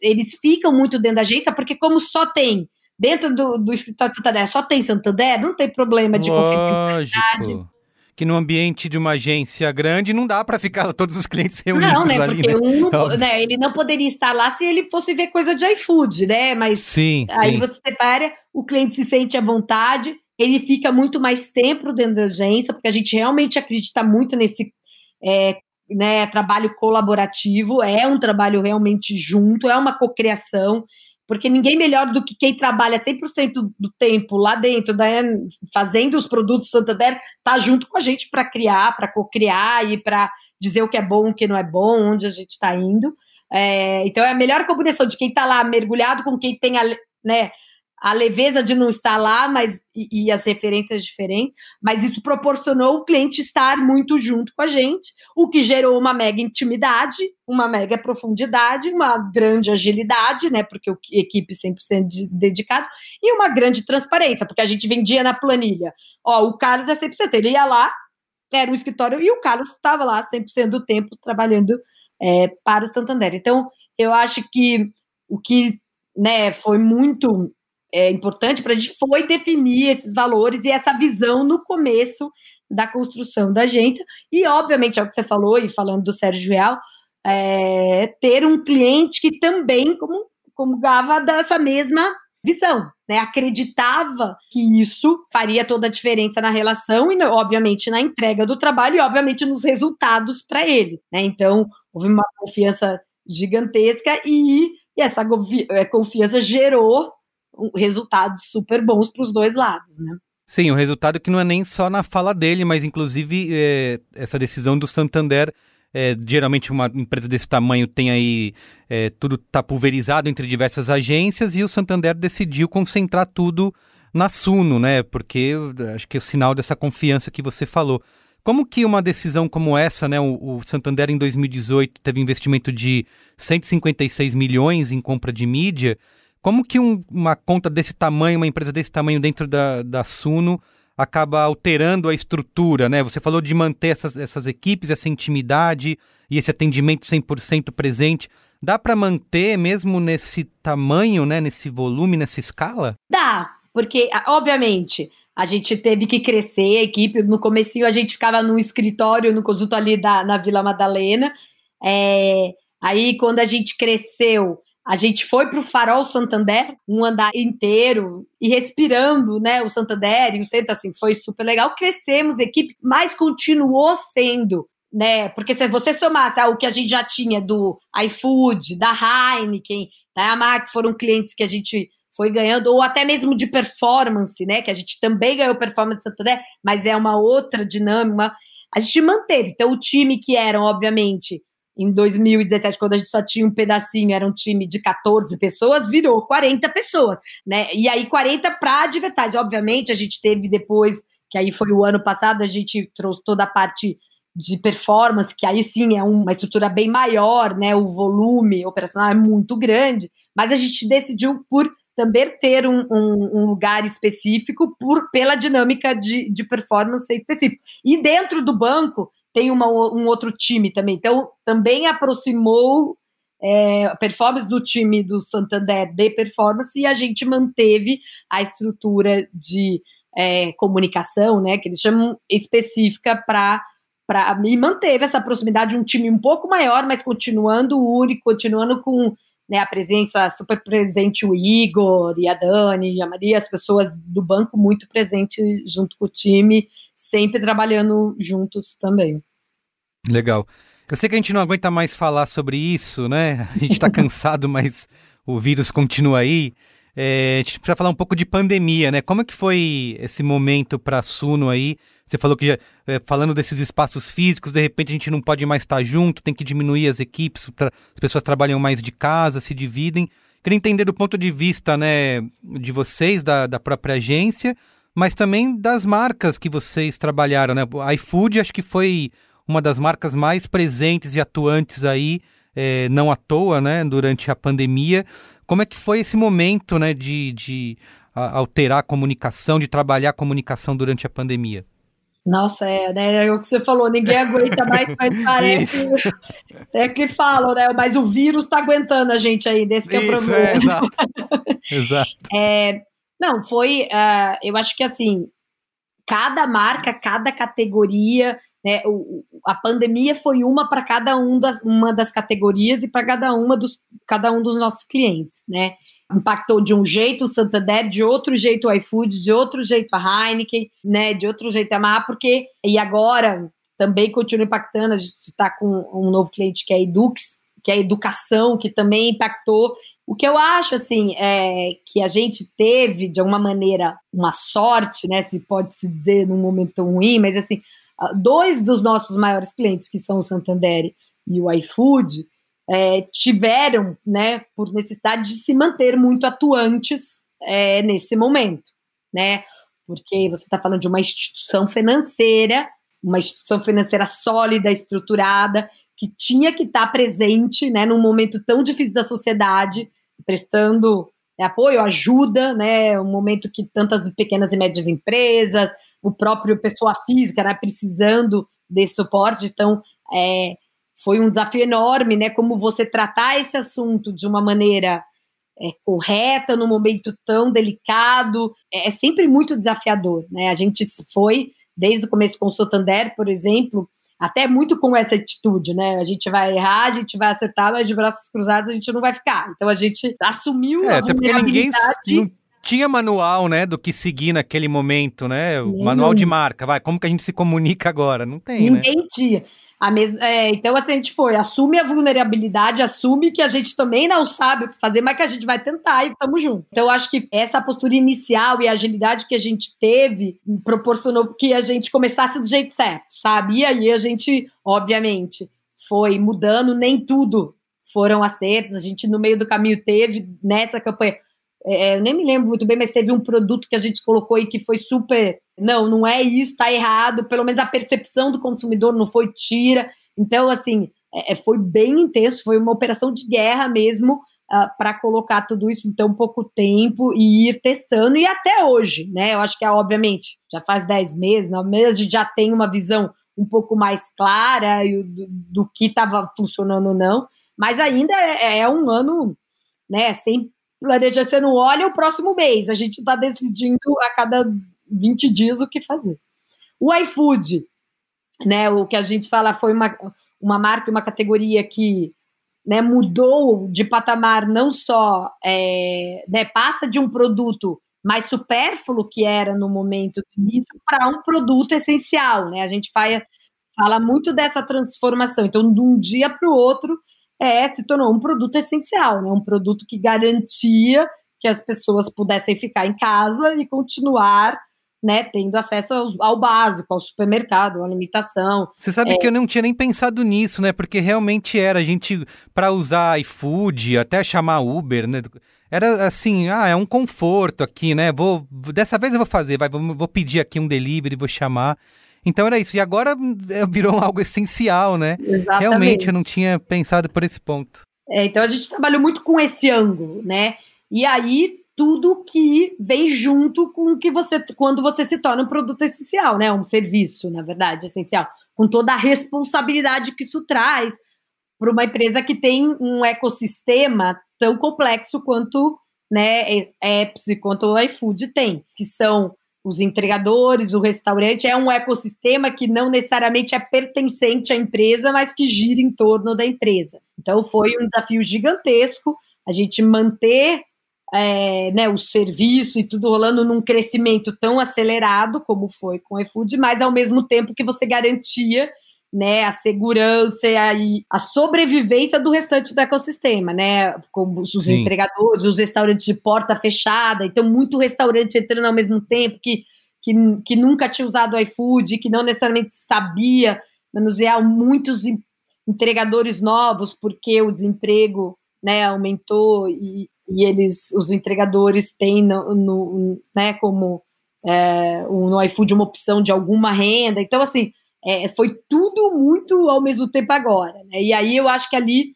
eles ficam muito dentro da agência, porque como só tem, dentro do, do escritório de Santander, só tem Santander, não tem problema de confidencialidade. Que no ambiente de uma agência grande não dá para ficar todos os clientes reunidos não, né, ali, porque né? Um, não, né, ele não poderia estar lá se ele fosse ver coisa de iFood, né, mas sim, aí sim. Você separa, o cliente se sente à vontade, ele fica muito mais tempo dentro da agência, porque a gente realmente acredita muito nesse... É, né, trabalho colaborativo, é um trabalho realmente junto, é uma cocriação, porque ninguém melhor do que quem trabalha cem por cento do tempo lá dentro, né, fazendo os produtos Santander, tá junto com a gente para criar, para cocriar e para dizer o que é bom, o que não é bom, onde a gente está indo. É, então, é a melhor combinação de quem está lá mergulhado com quem tem a, né, a leveza de não estar lá, mas, e, e as referências diferentes, mas isso proporcionou o cliente estar muito junto com a gente, o que gerou uma mega intimidade, uma mega profundidade, uma grande agilidade, né, porque a equipe cem por cento dedicada, e uma grande transparência, porque a gente vendia na planilha. Ó, o Carlos é cem por cento, ele ia lá, era o escritório, e o Carlos estava lá cem por cento do tempo trabalhando é, para o Santander. Então, eu acho que o que, né, foi muito é, importante para a gente foi definir esses valores e essa visão no começo da construção da agência. E, obviamente, é o que você falou, e falando do Sérgio Rial, é, ter um cliente que também como, como gava dessa mesma visão, né? Acreditava que isso faria toda a diferença na relação e, obviamente, na entrega do trabalho e, obviamente, nos resultados para ele, né? Então, houve uma confiança gigantesca e, e essa confiança gerou resultados super bons para os dois lados, né? Sim, o resultado que não é nem só na fala dele, mas, inclusive, é, essa decisão do Santander. É, geralmente uma empresa desse tamanho tem aí, é, tudo está pulverizado entre diversas agências e o Santander decidiu concentrar tudo na Suno, né? Porque acho que é o sinal dessa confiança que você falou. Como que uma decisão como essa, né? O, o Santander em dois mil e dezoito teve investimento de cento e cinquenta e seis milhões em compra de mídia. Como que um, uma conta desse tamanho, uma empresa desse tamanho dentro da, da Suno acaba alterando a estrutura, né? Você falou de manter essas, essas equipes, essa intimidade e esse atendimento cem por cento presente. Dá para manter mesmo nesse tamanho, né? Nesse volume, nessa escala? Dá, porque, obviamente, a gente teve que crescer a equipe. No comecinho, a gente ficava num escritório, no consulto ali da, na Vila Madalena. É, aí, quando a gente cresceu, a gente foi para o Farol Santander, um andar inteiro, e respirando, né, o Santander e o centro, assim, foi super legal. Crescemos a equipe, mas continuou sendo, né, porque se você somasse ah, o que a gente já tinha do iFood, da Heineken, da Yamaha, que foram clientes que a gente foi ganhando, ou até mesmo de performance, né, que a gente também ganhou performance do Santander, mas é uma outra dinâmica, a gente manteve. Então, o time que eram, obviamente, em dois mil e dezessete, quando a gente só tinha um pedacinho, era um time de catorze pessoas, virou quarenta pessoas, né? E aí quarenta para advertise. Obviamente, a gente teve depois, que aí foi o ano passado, a gente trouxe toda a parte de performance, que aí sim é uma estrutura bem maior, né? O volume operacional é muito grande, mas a gente decidiu por também ter um, um, um lugar específico por, pela dinâmica de, de performance específica. E dentro do banco, tem uma, um outro time também. Então, também aproximou é, a performance do time do Santander de performance e a gente manteve a estrutura de é, comunicação, né, que eles chamam específica para... E manteve essa proximidade, um time um pouco maior, mas continuando único, continuando com, né, a presença super presente, o Igor e a Dani e a Maria, as pessoas do banco muito presentes junto com o time, sempre trabalhando juntos também. Legal. Eu sei que a gente não aguenta mais falar sobre isso, né? A gente tá cansado, mas o vírus continua aí. É, a gente precisa falar um pouco de pandemia, né? Como é que foi esse momento para a Suno aí? Você falou que, já, é, falando desses espaços físicos, de repente a gente não pode mais estar junto, tem que diminuir as equipes, tra- as pessoas trabalham mais de casa, se dividem. Queria entender do ponto de vista, né, de vocês, da, da própria agência, mas também das marcas que vocês trabalharam, né? A iFood acho que foi uma das marcas mais presentes e atuantes aí, é, não à toa, né, durante a pandemia. Como é que foi esse momento, né, de, de alterar a comunicação, de trabalhar a comunicação durante a pandemia? Nossa, é, né, é o que você falou, ninguém aguenta mais, mas parece é que falam, né, mas o vírus tá aguentando a gente aí, desse que é o problema. É, exato, exato. É... Não, foi, uh, eu acho que assim, cada marca, cada categoria, né, o, a pandemia foi uma para cada um das, uma das categorias e para cada uma dos, cada um dos nossos clientes, né, impactou de um jeito o Santander, de outro jeito o iFood, de outro jeito a Heineken, né, de outro jeito a Mar, porque, e agora também continua impactando. A gente está com um novo cliente que é a Edux, que é a educação, que também impactou. O que eu acho, assim, é que a gente teve, de alguma maneira, uma sorte, né, se pode se dizer num momento ruim, mas, assim, dois dos nossos maiores clientes, que são o Santander e o iFood, é, tiveram, né, por necessidade de se manter muito atuantes é, nesse momento, né, porque você está falando de uma instituição financeira, uma instituição financeira sólida, estruturada, que tinha que estar presente, né, num momento tão difícil da sociedade, prestando, né, apoio, ajuda, né, um momento que tantas pequenas e médias empresas, o próprio pessoa física, né, precisando desse suporte. Então, é, foi um desafio enorme, né, como você tratar esse assunto de uma maneira é, correta, num momento tão delicado, é, é sempre muito desafiador, né, a gente foi, desde o começo com o Santander, por exemplo, até muito com essa atitude, né? A gente vai errar, a gente vai acertar, mas de braços cruzados a gente não vai ficar. Então a gente assumiu é, a até porque ninguém não tinha manual, né, do que seguir naquele momento, né? O manual de marca, vai, como que a gente se comunica agora? Não tem, ninguém né? tinha. A mes... é, então assim, a gente foi, assume a vulnerabilidade, assume que a gente também não sabe o que fazer, mas que a gente vai tentar e estamos juntos. Então acho que essa postura inicial e a agilidade que a gente teve proporcionou que a gente começasse do jeito certo, sabe? E aí a gente, obviamente, foi mudando, nem tudo foram acertos, a gente no meio do caminho teve, nessa campanha, é, eu nem me lembro muito bem, mas teve um produto que a gente colocou e que foi super, não, não é isso, tá errado, pelo menos a percepção do consumidor não foi tira, então assim, é, foi bem intenso, foi uma operação de guerra mesmo, uh, para colocar tudo isso em tão pouco tempo e ir testando, e até hoje, né, eu acho que obviamente, já faz dez meses, nove meses, a gente já tem uma visão um pouco mais clara do, do que estava funcionando ou não, mas ainda é, é um ano, né, sem planejar, você não olha o próximo mês, a gente está decidindo a cada vinte dias o que fazer. O iFood, né, o que a gente fala foi uma, uma marca, uma categoria que, né, mudou de patamar, não só é, né, passa de um produto mais supérfluo que era no momento do início para um produto essencial, né, a gente fala, fala muito dessa transformação, então de um dia para o outro É, se tornou um produto essencial, né? Um produto que garantia que as pessoas pudessem ficar em casa e continuar, né, tendo acesso ao, ao básico, ao supermercado, à alimentação. Você sabe é... que eu não tinha nem pensado nisso, né? Porque realmente era, a gente, para usar iFood, até chamar Uber, né? Era assim, ah, é um conforto aqui, né? Vou, dessa vez eu vou fazer, vai, vou, vou pedir aqui um delivery, vou chamar. Então era isso, e agora virou algo essencial, né? Exatamente. Realmente eu não tinha pensado por esse ponto. É, então a gente trabalhou muito com esse ângulo, né? E aí tudo que vem junto com o que você, quando você se torna um produto essencial, né? Um serviço, na verdade, essencial, com toda a responsabilidade que isso traz para uma empresa que tem um ecossistema tão complexo quanto, né, apps, quanto o iFood tem, que são os entregadores, o restaurante, é um ecossistema que não necessariamente é pertencente à empresa, mas que gira em torno da empresa. Então, foi um desafio gigantesco a gente manter é, né, o serviço e tudo rolando num crescimento tão acelerado como foi com o iFood, mas ao mesmo tempo que você garantia, né, a segurança e a, e a sobrevivência do restante do ecossistema, né, como os Sim. entregadores, os restaurantes de porta fechada, então muito restaurante entrando ao mesmo tempo que, que, que nunca tinha usado o iFood, que não necessariamente sabia manusear, muitos entregadores novos, porque o desemprego, né, aumentou e, e eles, os entregadores têm no, no, né, como é, no iFood uma opção de alguma renda, então assim, É, foi tudo muito ao mesmo tempo agora, né? E aí eu acho que ali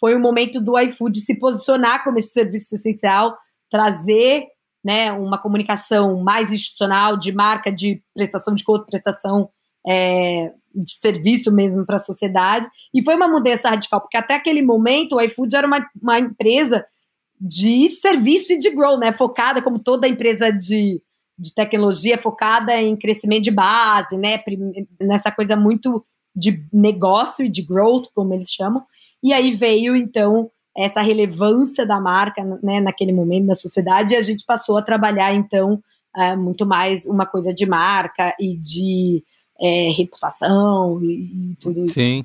foi o momento do iFood se posicionar como esse serviço essencial, trazer, né, uma comunicação mais institucional, de marca, de prestação de conta, prestação é, de serviço mesmo para a sociedade. E foi uma mudança radical, porque até aquele momento o iFood era uma, uma empresa de serviço e de growth, né? Focada, como toda empresa de... de tecnologia, focada em crescimento de base, né, nessa coisa muito de negócio e de growth, como eles chamam, e aí veio, então, essa relevância da marca, né, naquele momento na sociedade, e a gente passou a trabalhar, então, é, muito mais uma coisa de marca e de é, reputação e, e tudo isso. Sim,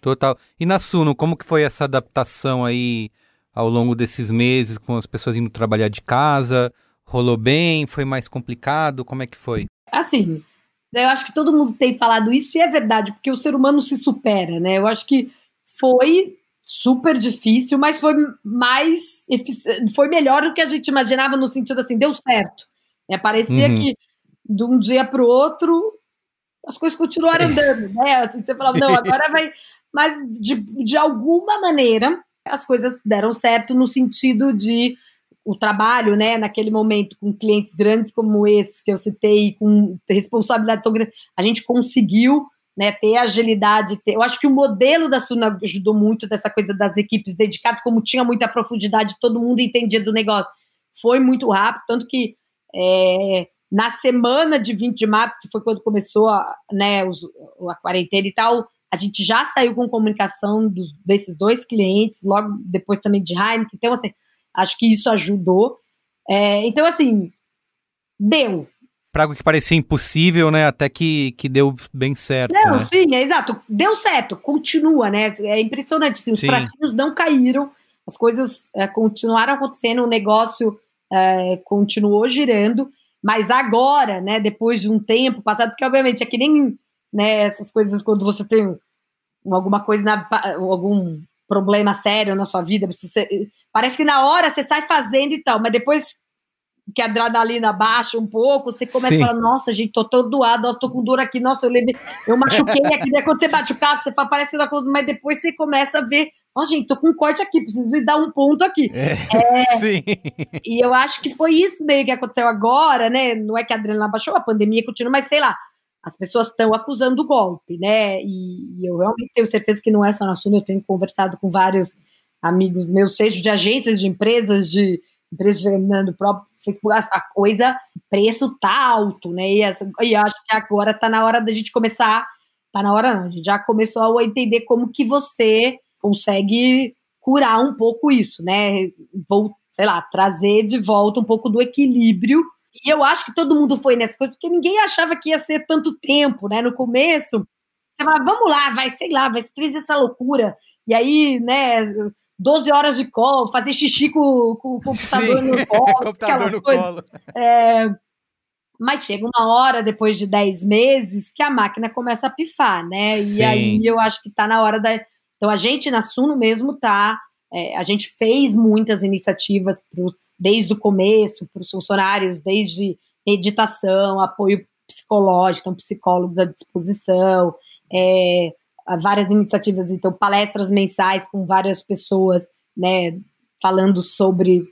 total. E na Suno, como que foi essa adaptação aí ao longo desses meses, com as pessoas indo trabalhar de casa? Rolou bem? Foi mais complicado? Como é que foi? Assim, eu acho que todo mundo tem falado isso, e é verdade, porque o ser humano se supera, né? Eu acho que foi super difícil, mas foi mais efici- foi melhor do que a gente imaginava, no sentido assim, deu certo. Né? Parecia uhum. que de um dia para o outro as coisas continuaram andando, né? Assim, você falava, não, agora vai... Mas, de, de alguma maneira, as coisas deram certo no sentido de o trabalho, né, naquele momento, com clientes grandes como esses que eu citei, com responsabilidade tão grande, a gente conseguiu, né, ter agilidade. Ter... Eu acho que o modelo da Suno ajudou muito, dessa coisa das equipes dedicadas, como tinha muita profundidade, todo mundo entendia do negócio. Foi muito rápido, tanto que é, na semana de vinte de março, que foi quando começou a, né, os, a quarentena e tal, a gente já saiu com comunicação do, desses dois clientes, logo depois também de Heineken. Então, assim, acho que isso ajudou. É, então, assim, deu. Para algo que parecia impossível, né? Até que, que deu bem certo. Não, né? Sim, é exato. Deu certo, continua, né? É impressionante. Assim, os sim. pratinhos não caíram, as coisas é, continuaram acontecendo, o negócio é, continuou girando, mas agora, né? Depois de um tempo passado, porque obviamente é que nem, né, essas coisas quando você tem alguma coisa, na, algum problema sério na sua vida, você, parece que na hora você sai fazendo e tal, mas depois que a adrenalina baixa um pouco, você começa sim. a falar, nossa, gente, tô todo doado, nossa, tô com dor aqui, nossa, eu lembro, eu machuquei aqui, daí quando você bate o carro, você fala, parece que dá conta, mas depois você começa a ver, nossa, gente, tô com um corte aqui, preciso ir dar um ponto aqui. É, é, sim. E eu acho que foi isso meio que aconteceu agora, né, não é que a adrenalina baixou, a pandemia continua, mas sei lá, as pessoas estão acusando o golpe, né, e, e eu realmente tenho certeza que não é só na Suno, eu tenho conversado com vários amigos meus, seja de agências, de empresas, de empresas do próprio Facebook, a coisa, o preço tá alto, né, e, essa, e acho que agora tá na hora da gente começar, tá na hora não, a gente já começou a entender como que você consegue curar um pouco isso, né, vou, sei lá, trazer de volta um pouco do equilíbrio. E eu acho que todo mundo foi nessa coisa, porque ninguém achava que ia ser tanto tempo, né? No começo, você falava, vamos lá, vai, sei lá, vai ser três essa loucura. E aí, né, doze horas de call, fazer xixi com, com o computador sim, no colo. computador no coisa. colo. É, mas chega uma hora, depois de dez meses, que a máquina começa a pifar, né? Sim. E aí eu acho que tá na hora da... Então a gente na Suno mesmo tá... É, a gente fez muitas iniciativas pro, desde o começo para os funcionários, desde meditação, apoio psicológico, então psicólogos à disposição, é, várias iniciativas, então palestras mensais com várias pessoas, né, falando sobre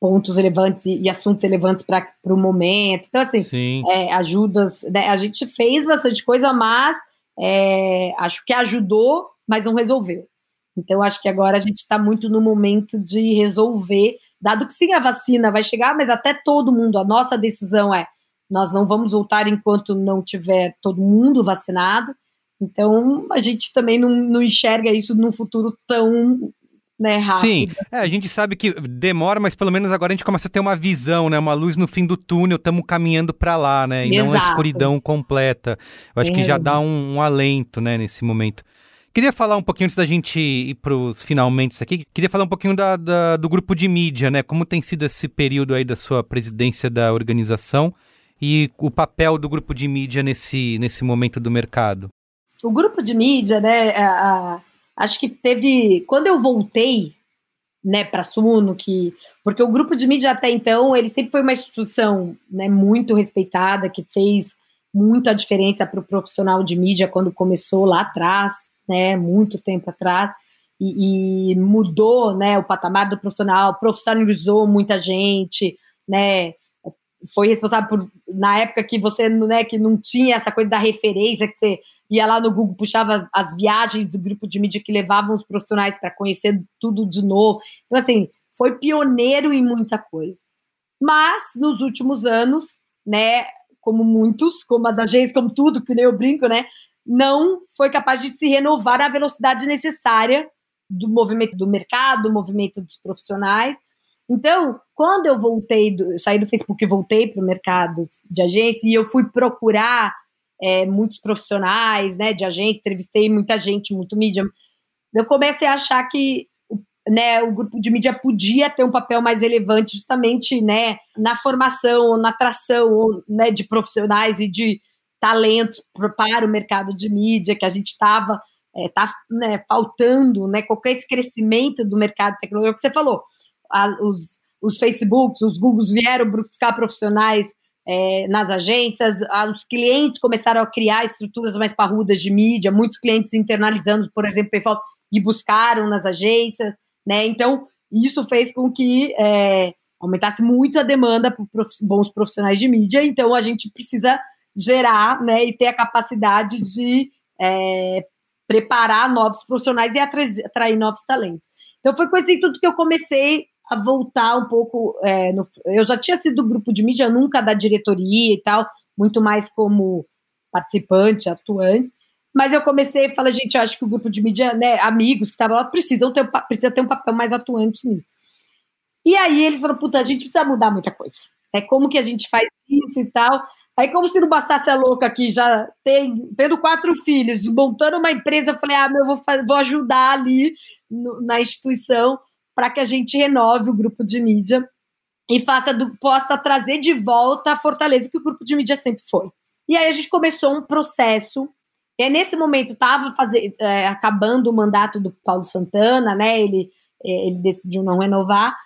pontos relevantes e, e assuntos relevantes para o momento. Então, assim, é, ajudas, né, a gente fez bastante coisa, mas é, acho que ajudou, mas não resolveu. Então, acho que agora a gente está muito no momento de resolver, dado que sim, a vacina vai chegar, mas até todo mundo, a nossa decisão é, nós não vamos voltar enquanto não tiver todo mundo vacinado, então a gente também não, não enxerga isso num futuro tão, né, rápido. Sim, é, a gente sabe que demora, mas pelo menos agora a gente começa a ter uma visão, né, uma luz no fim do túnel, estamos caminhando para lá, né, e exato. Não a escuridão completa. Eu acho é. que já dá um, um alento, né, nesse momento. Queria falar um pouquinho, antes da gente ir para os finalmente aqui, queria falar um pouquinho da, da, do grupo de mídia, né? Como tem sido esse período aí da sua presidência da organização e o papel do grupo de mídia nesse, nesse momento do mercado? O grupo de mídia, né? A, a, acho que teve... Quando eu voltei, né, para a Suno, que, porque o grupo de mídia até então, ele sempre foi uma instituição, né, muito respeitada, que fez muita diferença para o profissional de mídia quando começou lá atrás, né, muito tempo atrás, e, e mudou, né, o patamar do profissional, profissionalizou muita gente, né, foi responsável por, na época que você, né, que não tinha essa coisa da referência, que você ia lá no Google, puxava as viagens do grupo de mídia que levavam os profissionais para conhecer tudo de novo, então assim, foi pioneiro em muita coisa, mas nos últimos anos, né, como muitos, como as agências, como tudo, que nem eu brinco, né, não foi capaz de se renovar à velocidade necessária do movimento do mercado, do movimento dos profissionais. Então, quando eu voltei, do, eu saí do Facebook e voltei para o mercado de agência, e eu fui procurar é, muitos profissionais, né, de agente, entrevistei muita gente, muito mídia. Eu comecei a achar que, né, o grupo de mídia podia ter um papel mais relevante justamente, né, na formação, na atração, né, de profissionais e de talentos para o mercado de mídia, que a gente estava é, tá, né, faltando, né, qualquer esse crescimento do mercado tecnológico que você falou. A, os, os Facebooks, os Googles vieram buscar profissionais é, nas agências, a, os clientes começaram a criar estruturas mais parrudas de mídia, muitos clientes internalizando, por exemplo, PayPal, e buscaram nas agências, né? Então, isso fez com que é, aumentasse muito a demanda por prof... bons profissionais de mídia. Então, a gente precisa gerar, né, e ter a capacidade de é, preparar novos profissionais e atrair, atrair novos talentos. Então, foi com esse intuito que eu comecei a voltar um pouco... É, no... Eu já tinha sido do grupo de mídia, nunca da diretoria e tal, muito mais como participante, atuante. Mas eu comecei e falei, gente, eu acho que o grupo de mídia, né, amigos que estavam lá, precisam ter, precisa ter um papel mais atuante nisso. E aí eles falaram, puta, a gente precisa mudar muita coisa. É como que a gente faz isso e tal. Aí, como se não bastasse a louca aqui, já tem, tendo quatro filhos, montando uma empresa, eu falei, ah, meu, eu vou, vou ajudar ali no, na instituição para que a gente renove o grupo de mídia e faça do, possa trazer de volta a fortaleza que o grupo de mídia sempre foi. E aí a gente começou um processo. E nesse momento estava é, acabando o mandato do Paulo Santana, né? Ele, ele decidiu não renovar.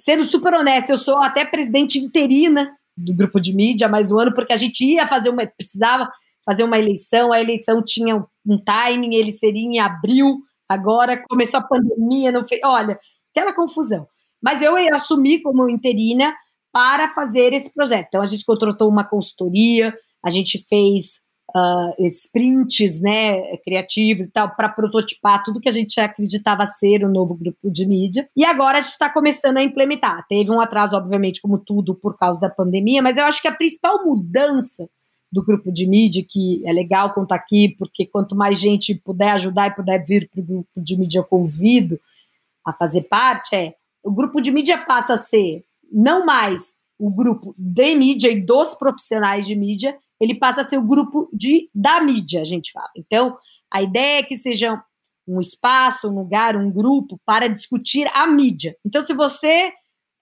Sendo super honesta, eu sou até presidente interina do grupo de mídia mais um ano, porque a gente ia fazer uma, precisava fazer uma eleição, a eleição tinha um, um timing, ele seria em abril, agora começou a pandemia, não fez, olha, aquela confusão. Mas eu assumi como interina para fazer esse projeto. Então a gente contratou uma consultoria, a gente fez Uh, sprints, né, criativos e tal, para prototipar tudo que a gente acreditava ser o novo grupo de mídia. E agora a gente está começando a implementar. Teve um atraso, obviamente, como tudo, por causa da pandemia, mas eu acho que a principal mudança do grupo de mídia, que é legal contar aqui, porque quanto mais gente puder ajudar e puder vir para o grupo de mídia, eu convido a fazer parte, é o grupo de mídia passa a ser não mais o grupo de mídia e dos profissionais de mídia, ele passa a ser o grupo de, da mídia, a gente fala. Então, a ideia é que seja um espaço, um lugar, um grupo para discutir a mídia. Então, se você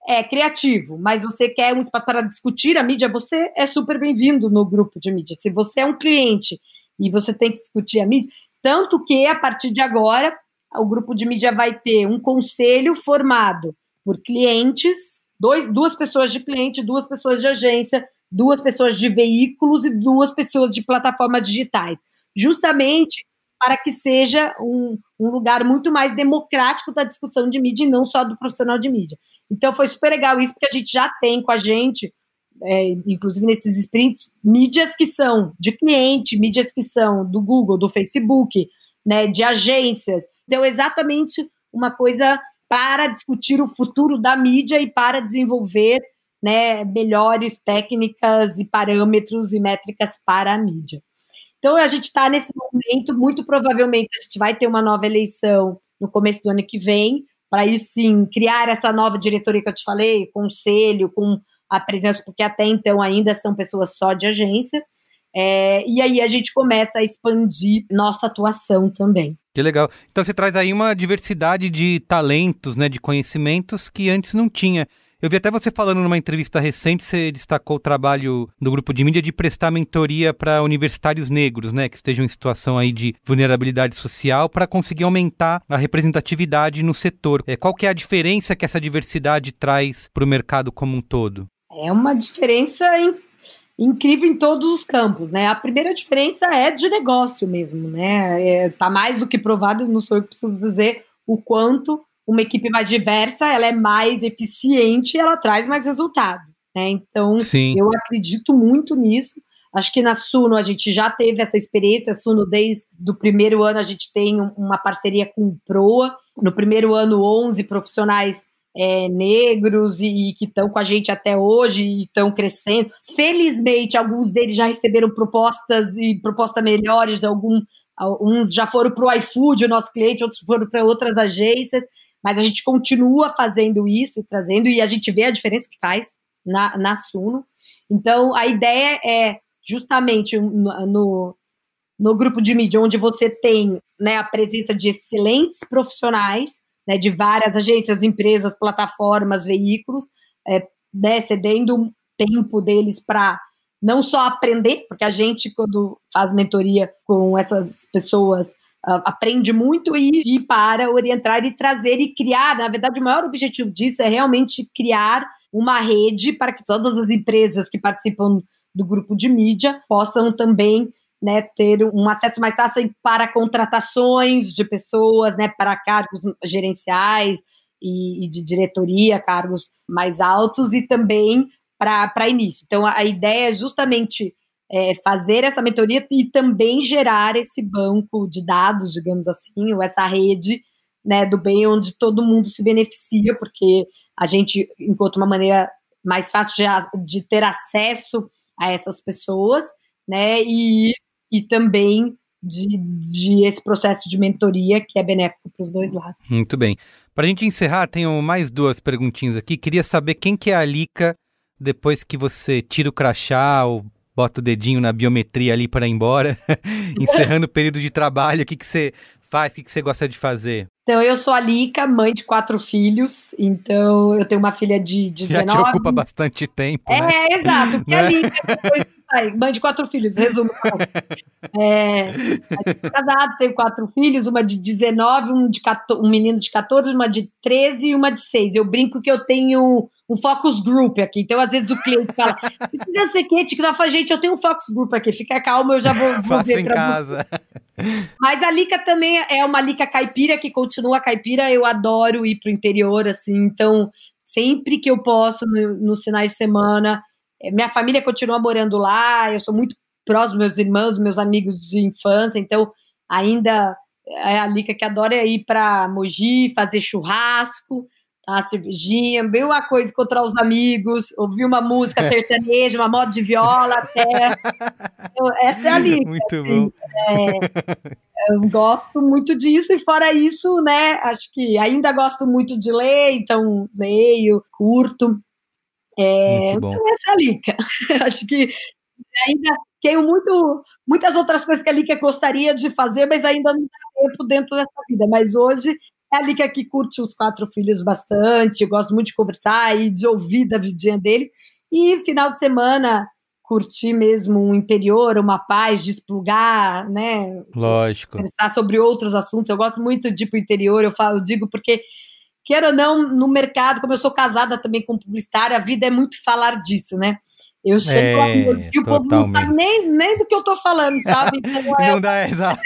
é criativo, mas você quer um espaço para discutir a mídia, você é super bem-vindo no grupo de mídia. Se você é um cliente e você tem que discutir a mídia, tanto que, a partir de agora, o grupo de mídia vai ter um conselho formado por clientes, dois, duas pessoas de cliente, duas pessoas de agência, duas pessoas de veículos e duas pessoas de plataformas digitais, justamente para que seja um, um lugar muito mais democrático da discussão de mídia e não só do profissional de mídia. Então, foi super legal isso, porque a gente já tem com a gente, é, inclusive nesses sprints, mídias que são de cliente, mídias que são do Google, do Facebook, né, de agências. Então, exatamente uma coisa para discutir o futuro da mídia e para desenvolver, né, melhores técnicas e parâmetros e métricas para a mídia. Então, a gente está nesse momento, muito provavelmente a gente vai ter uma nova eleição no começo do ano que vem, para aí sim criar essa nova diretoria que eu te falei, conselho, com a presença, porque até então ainda são pessoas só de agência, é, e aí a gente começa a expandir nossa atuação também. Que legal. Então, você traz aí uma diversidade de talentos, né, de conhecimentos que antes não tinha. Eu vi até você falando numa entrevista recente, você destacou o trabalho do grupo de mídia de prestar mentoria para universitários negros, né, que estejam em situação aí de vulnerabilidade social, para conseguir aumentar a representatividade no setor. É, qual que é a diferença que essa diversidade traz para o mercado como um todo? É uma diferença in- incrível em todos os campos, né? A primeira diferença é de negócio mesmo, né? É, tá mais do que provado, não sou eu que preciso dizer o quanto uma equipe mais diversa, ela é mais eficiente e ela traz mais resultado, né? Então, sim, eu acredito muito nisso. Acho que na Suno a gente já teve essa experiência. A Suno, desde o primeiro ano, a gente tem uma parceria com o Proa. No primeiro ano, onze profissionais é, negros e, e que estão com a gente até hoje e estão crescendo. Felizmente, alguns deles já receberam propostas e propostas melhores. Algum, alguns já foram para o iFood, o nosso cliente, outros foram para outras agências. Mas a gente continua fazendo isso e trazendo, e a gente vê a diferença que faz na, na Suno. Então, a ideia é justamente no, no grupo de mídia, onde você tem, né, a presença de excelentes profissionais, né, de várias agências, empresas, plataformas, veículos, é, né, cedendo o tempo deles para não só aprender, porque a gente, quando faz mentoria com essas pessoas, uh, aprende muito, e, e para orientar e trazer e criar. Na verdade, o maior objetivo disso é realmente criar uma rede para que todas as empresas que participam do grupo de mídia possam também, né, ter um acesso mais fácil para contratações de pessoas, né, para cargos gerenciais e, e de diretoria, cargos mais altos, e também para início. Então, a ideia é justamente é, fazer essa mentoria e também gerar esse banco de dados, digamos assim, ou essa rede, né, do bem, onde todo mundo se beneficia, porque a gente encontra uma maneira mais fácil de, de ter acesso a essas pessoas, né, e, e também de, de esse processo de mentoria que é benéfico para os dois lados. Muito bem. Para a gente encerrar, tenho mais duas perguntinhas aqui. Queria saber quem que é a Alica depois que você tira o crachá ou bota o dedinho na biometria ali para ir embora, encerrando o período de trabalho. O que, que você faz? O que, que você gosta de fazer? Então, eu sou a Alica, mãe de quatro filhos. Então, eu tenho uma filha de dezenove. Já te ocupa bastante tempo, é, né? É, exato. Porque a Alica, depois sai. Mãe de quatro filhos, resumo. É, casado, tenho quatro filhos, uma de dezenove, um, de quatorze, um menino de quatorze, uma de treze e uma de seis. Eu brinco que eu tenho um focus group aqui. Então, às vezes, o cliente fala, não sei o que, TikTok, fala, gente, eu tenho um focus group aqui, fica calma, eu já vou, vou faço ver em casa. Você. Mas a Alica também é uma Alica caipira, que continua caipira. Eu adoro ir pro interior, assim, então, sempre que eu posso, no, nos finais de semana, minha família continua morando lá, eu sou muito próximo dos meus irmãos, meus amigos de infância, então, ainda é a Alica que adora ir pra Mogi, fazer churrasco, a cervejinha, bem uma coisa, encontrar os amigos, ouvir uma música sertaneja, uma moda de viola, até. Então, essa é a Alica. Muito assim, bom. É, eu gosto muito disso, e fora isso, né, acho que ainda gosto muito de ler, então leio, curto. É, então essa é a Alica. Acho que ainda tenho muito, muitas outras coisas que a Alica gostaria de fazer, mas ainda não dá tempo dentro dessa vida. Mas hoje é a Alica que curte os quatro filhos bastante, gosto muito de conversar e de ouvir da vidinha dele. E final de semana, curtir mesmo o interior, uma paz, desplugar, né? Lógico. Conversar sobre outros assuntos. Eu gosto muito de ir pro interior, eu, falo, eu digo porque, queira ou não, no mercado, como eu sou casada também com publicitária, a vida é muito falar disso, né? Eu chego lá e o povo não sabe nem, nem do que eu tô falando, sabe? Então, é... Não dá, exato.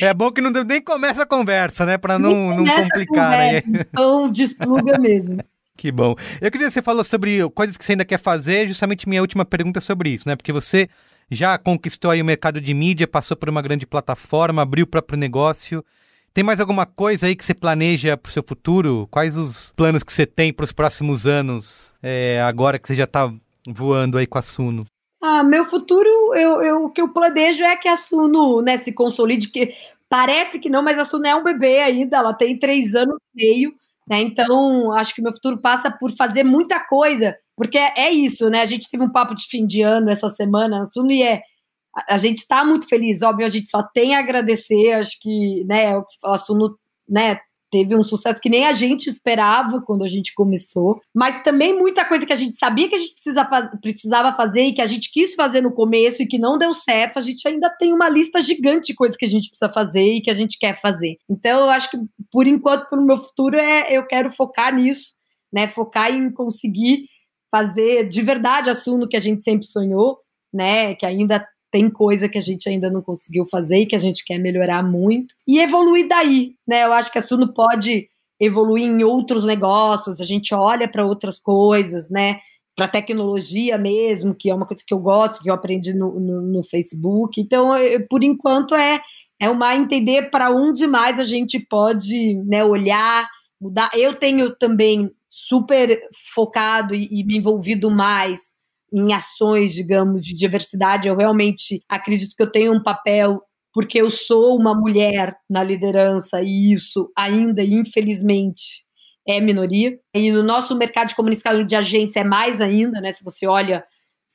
É bom que não nem começa a conversa, né? Para não, não complicar. Né? Então, despluga mesmo. Que bom. Eu queria que você falou sobre coisas que você ainda quer fazer, justamente minha última pergunta sobre isso, né? Porque você já conquistou aí o mercado de mídia, passou por uma grande plataforma, abriu o próprio negócio. Tem mais alguma coisa aí que você planeja para o seu futuro? Quais os planos que você tem para os próximos anos, é, agora que você já está voando aí com a Suno? Ah, meu futuro, eu, eu, o que eu planejo é que a Suno, né, se consolide, que parece que não, mas a Suno é um bebê ainda, ela tem três anos e meio, né, então acho que meu futuro passa por fazer muita coisa, porque é, é isso, né, a gente teve um papo de fim de ano essa semana, a Suno, e é, a, a gente está muito feliz, óbvio, a gente só tem a agradecer, acho que, né, a Suno, né, teve um sucesso que nem a gente esperava quando a gente começou, mas também muita coisa que a gente sabia que a gente precisa faz, precisava fazer e que a gente quis fazer no começo e que não deu certo. A gente ainda tem uma lista gigante de coisas que a gente precisa fazer e que a gente quer fazer. Então, eu acho que, por enquanto, para o meu futuro, é, eu quero focar nisso, né? Focar em conseguir fazer de verdade a Suno que a gente sempre sonhou, né? Que ainda tem coisa que a gente ainda não conseguiu fazer e que a gente quer melhorar muito. E evoluir daí, né? Eu acho que a Suno pode evoluir em outros negócios, a gente olha para outras coisas, né? Para tecnologia mesmo, que é uma coisa que eu gosto, que eu aprendi no, no, no Facebook. Então, eu, por enquanto, é, é uma entender para onde mais a gente pode, né, olhar, mudar. Eu tenho também super focado e, e me envolvido mais em ações, digamos, de diversidade. Eu realmente acredito que eu tenho um papel, porque eu sou uma mulher na liderança, e isso ainda, infelizmente, é minoria. E no nosso mercado de comunicação de agência é mais ainda, né? Se você olha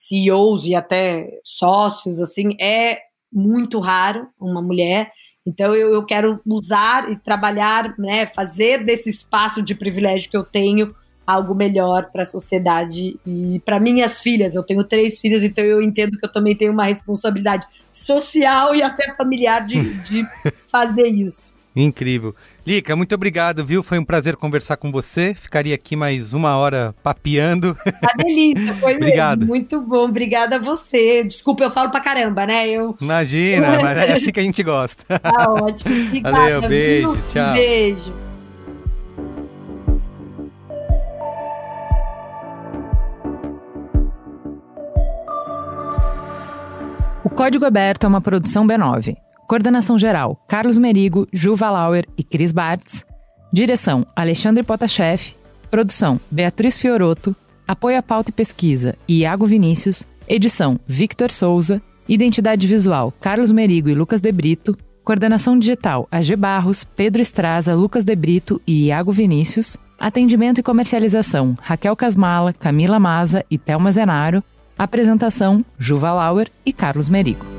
C E Os e até sócios, assim, é muito raro uma mulher. Então, eu, eu quero usar e trabalhar, né, fazer desse espaço de privilégio que eu tenho algo melhor para a sociedade e para minhas filhas. Eu tenho três filhas, então eu entendo que eu também tenho uma responsabilidade social e até familiar de, de fazer isso. Incrível. Lica, muito obrigado, viu? Foi um prazer conversar com você. Ficaria aqui mais uma hora papeando. Tá delícia, foi obrigado. Mesmo. Muito bom, obrigada a você. Desculpa, eu falo pra caramba, né? Eu... Imagina, mas é assim que a gente gosta. Tá ótimo. Obrigada, valeu, beijo, viu? Tchau. Beijo. O Código Aberto é uma produção B nove. Coordenação geral, Carlos Merigo, Júlia Lawer e Cris Bartz. Direção, Alexandre Potashev. Produção, Beatriz Fiorotto. Apoio à pauta e pesquisa, Iago Vinícius. Edição, Victor Souza. Identidade visual, Carlos Merigo e Lucas De Brito. Coordenação digital, A G Barros, Pedro Estraza, Lucas De Brito e Iago Vinícius. Atendimento e comercialização, Raquel Casmala, Camila Maza e Thelma Zenaro. Apresentação, Júlia Lawer e Carlos Merigo.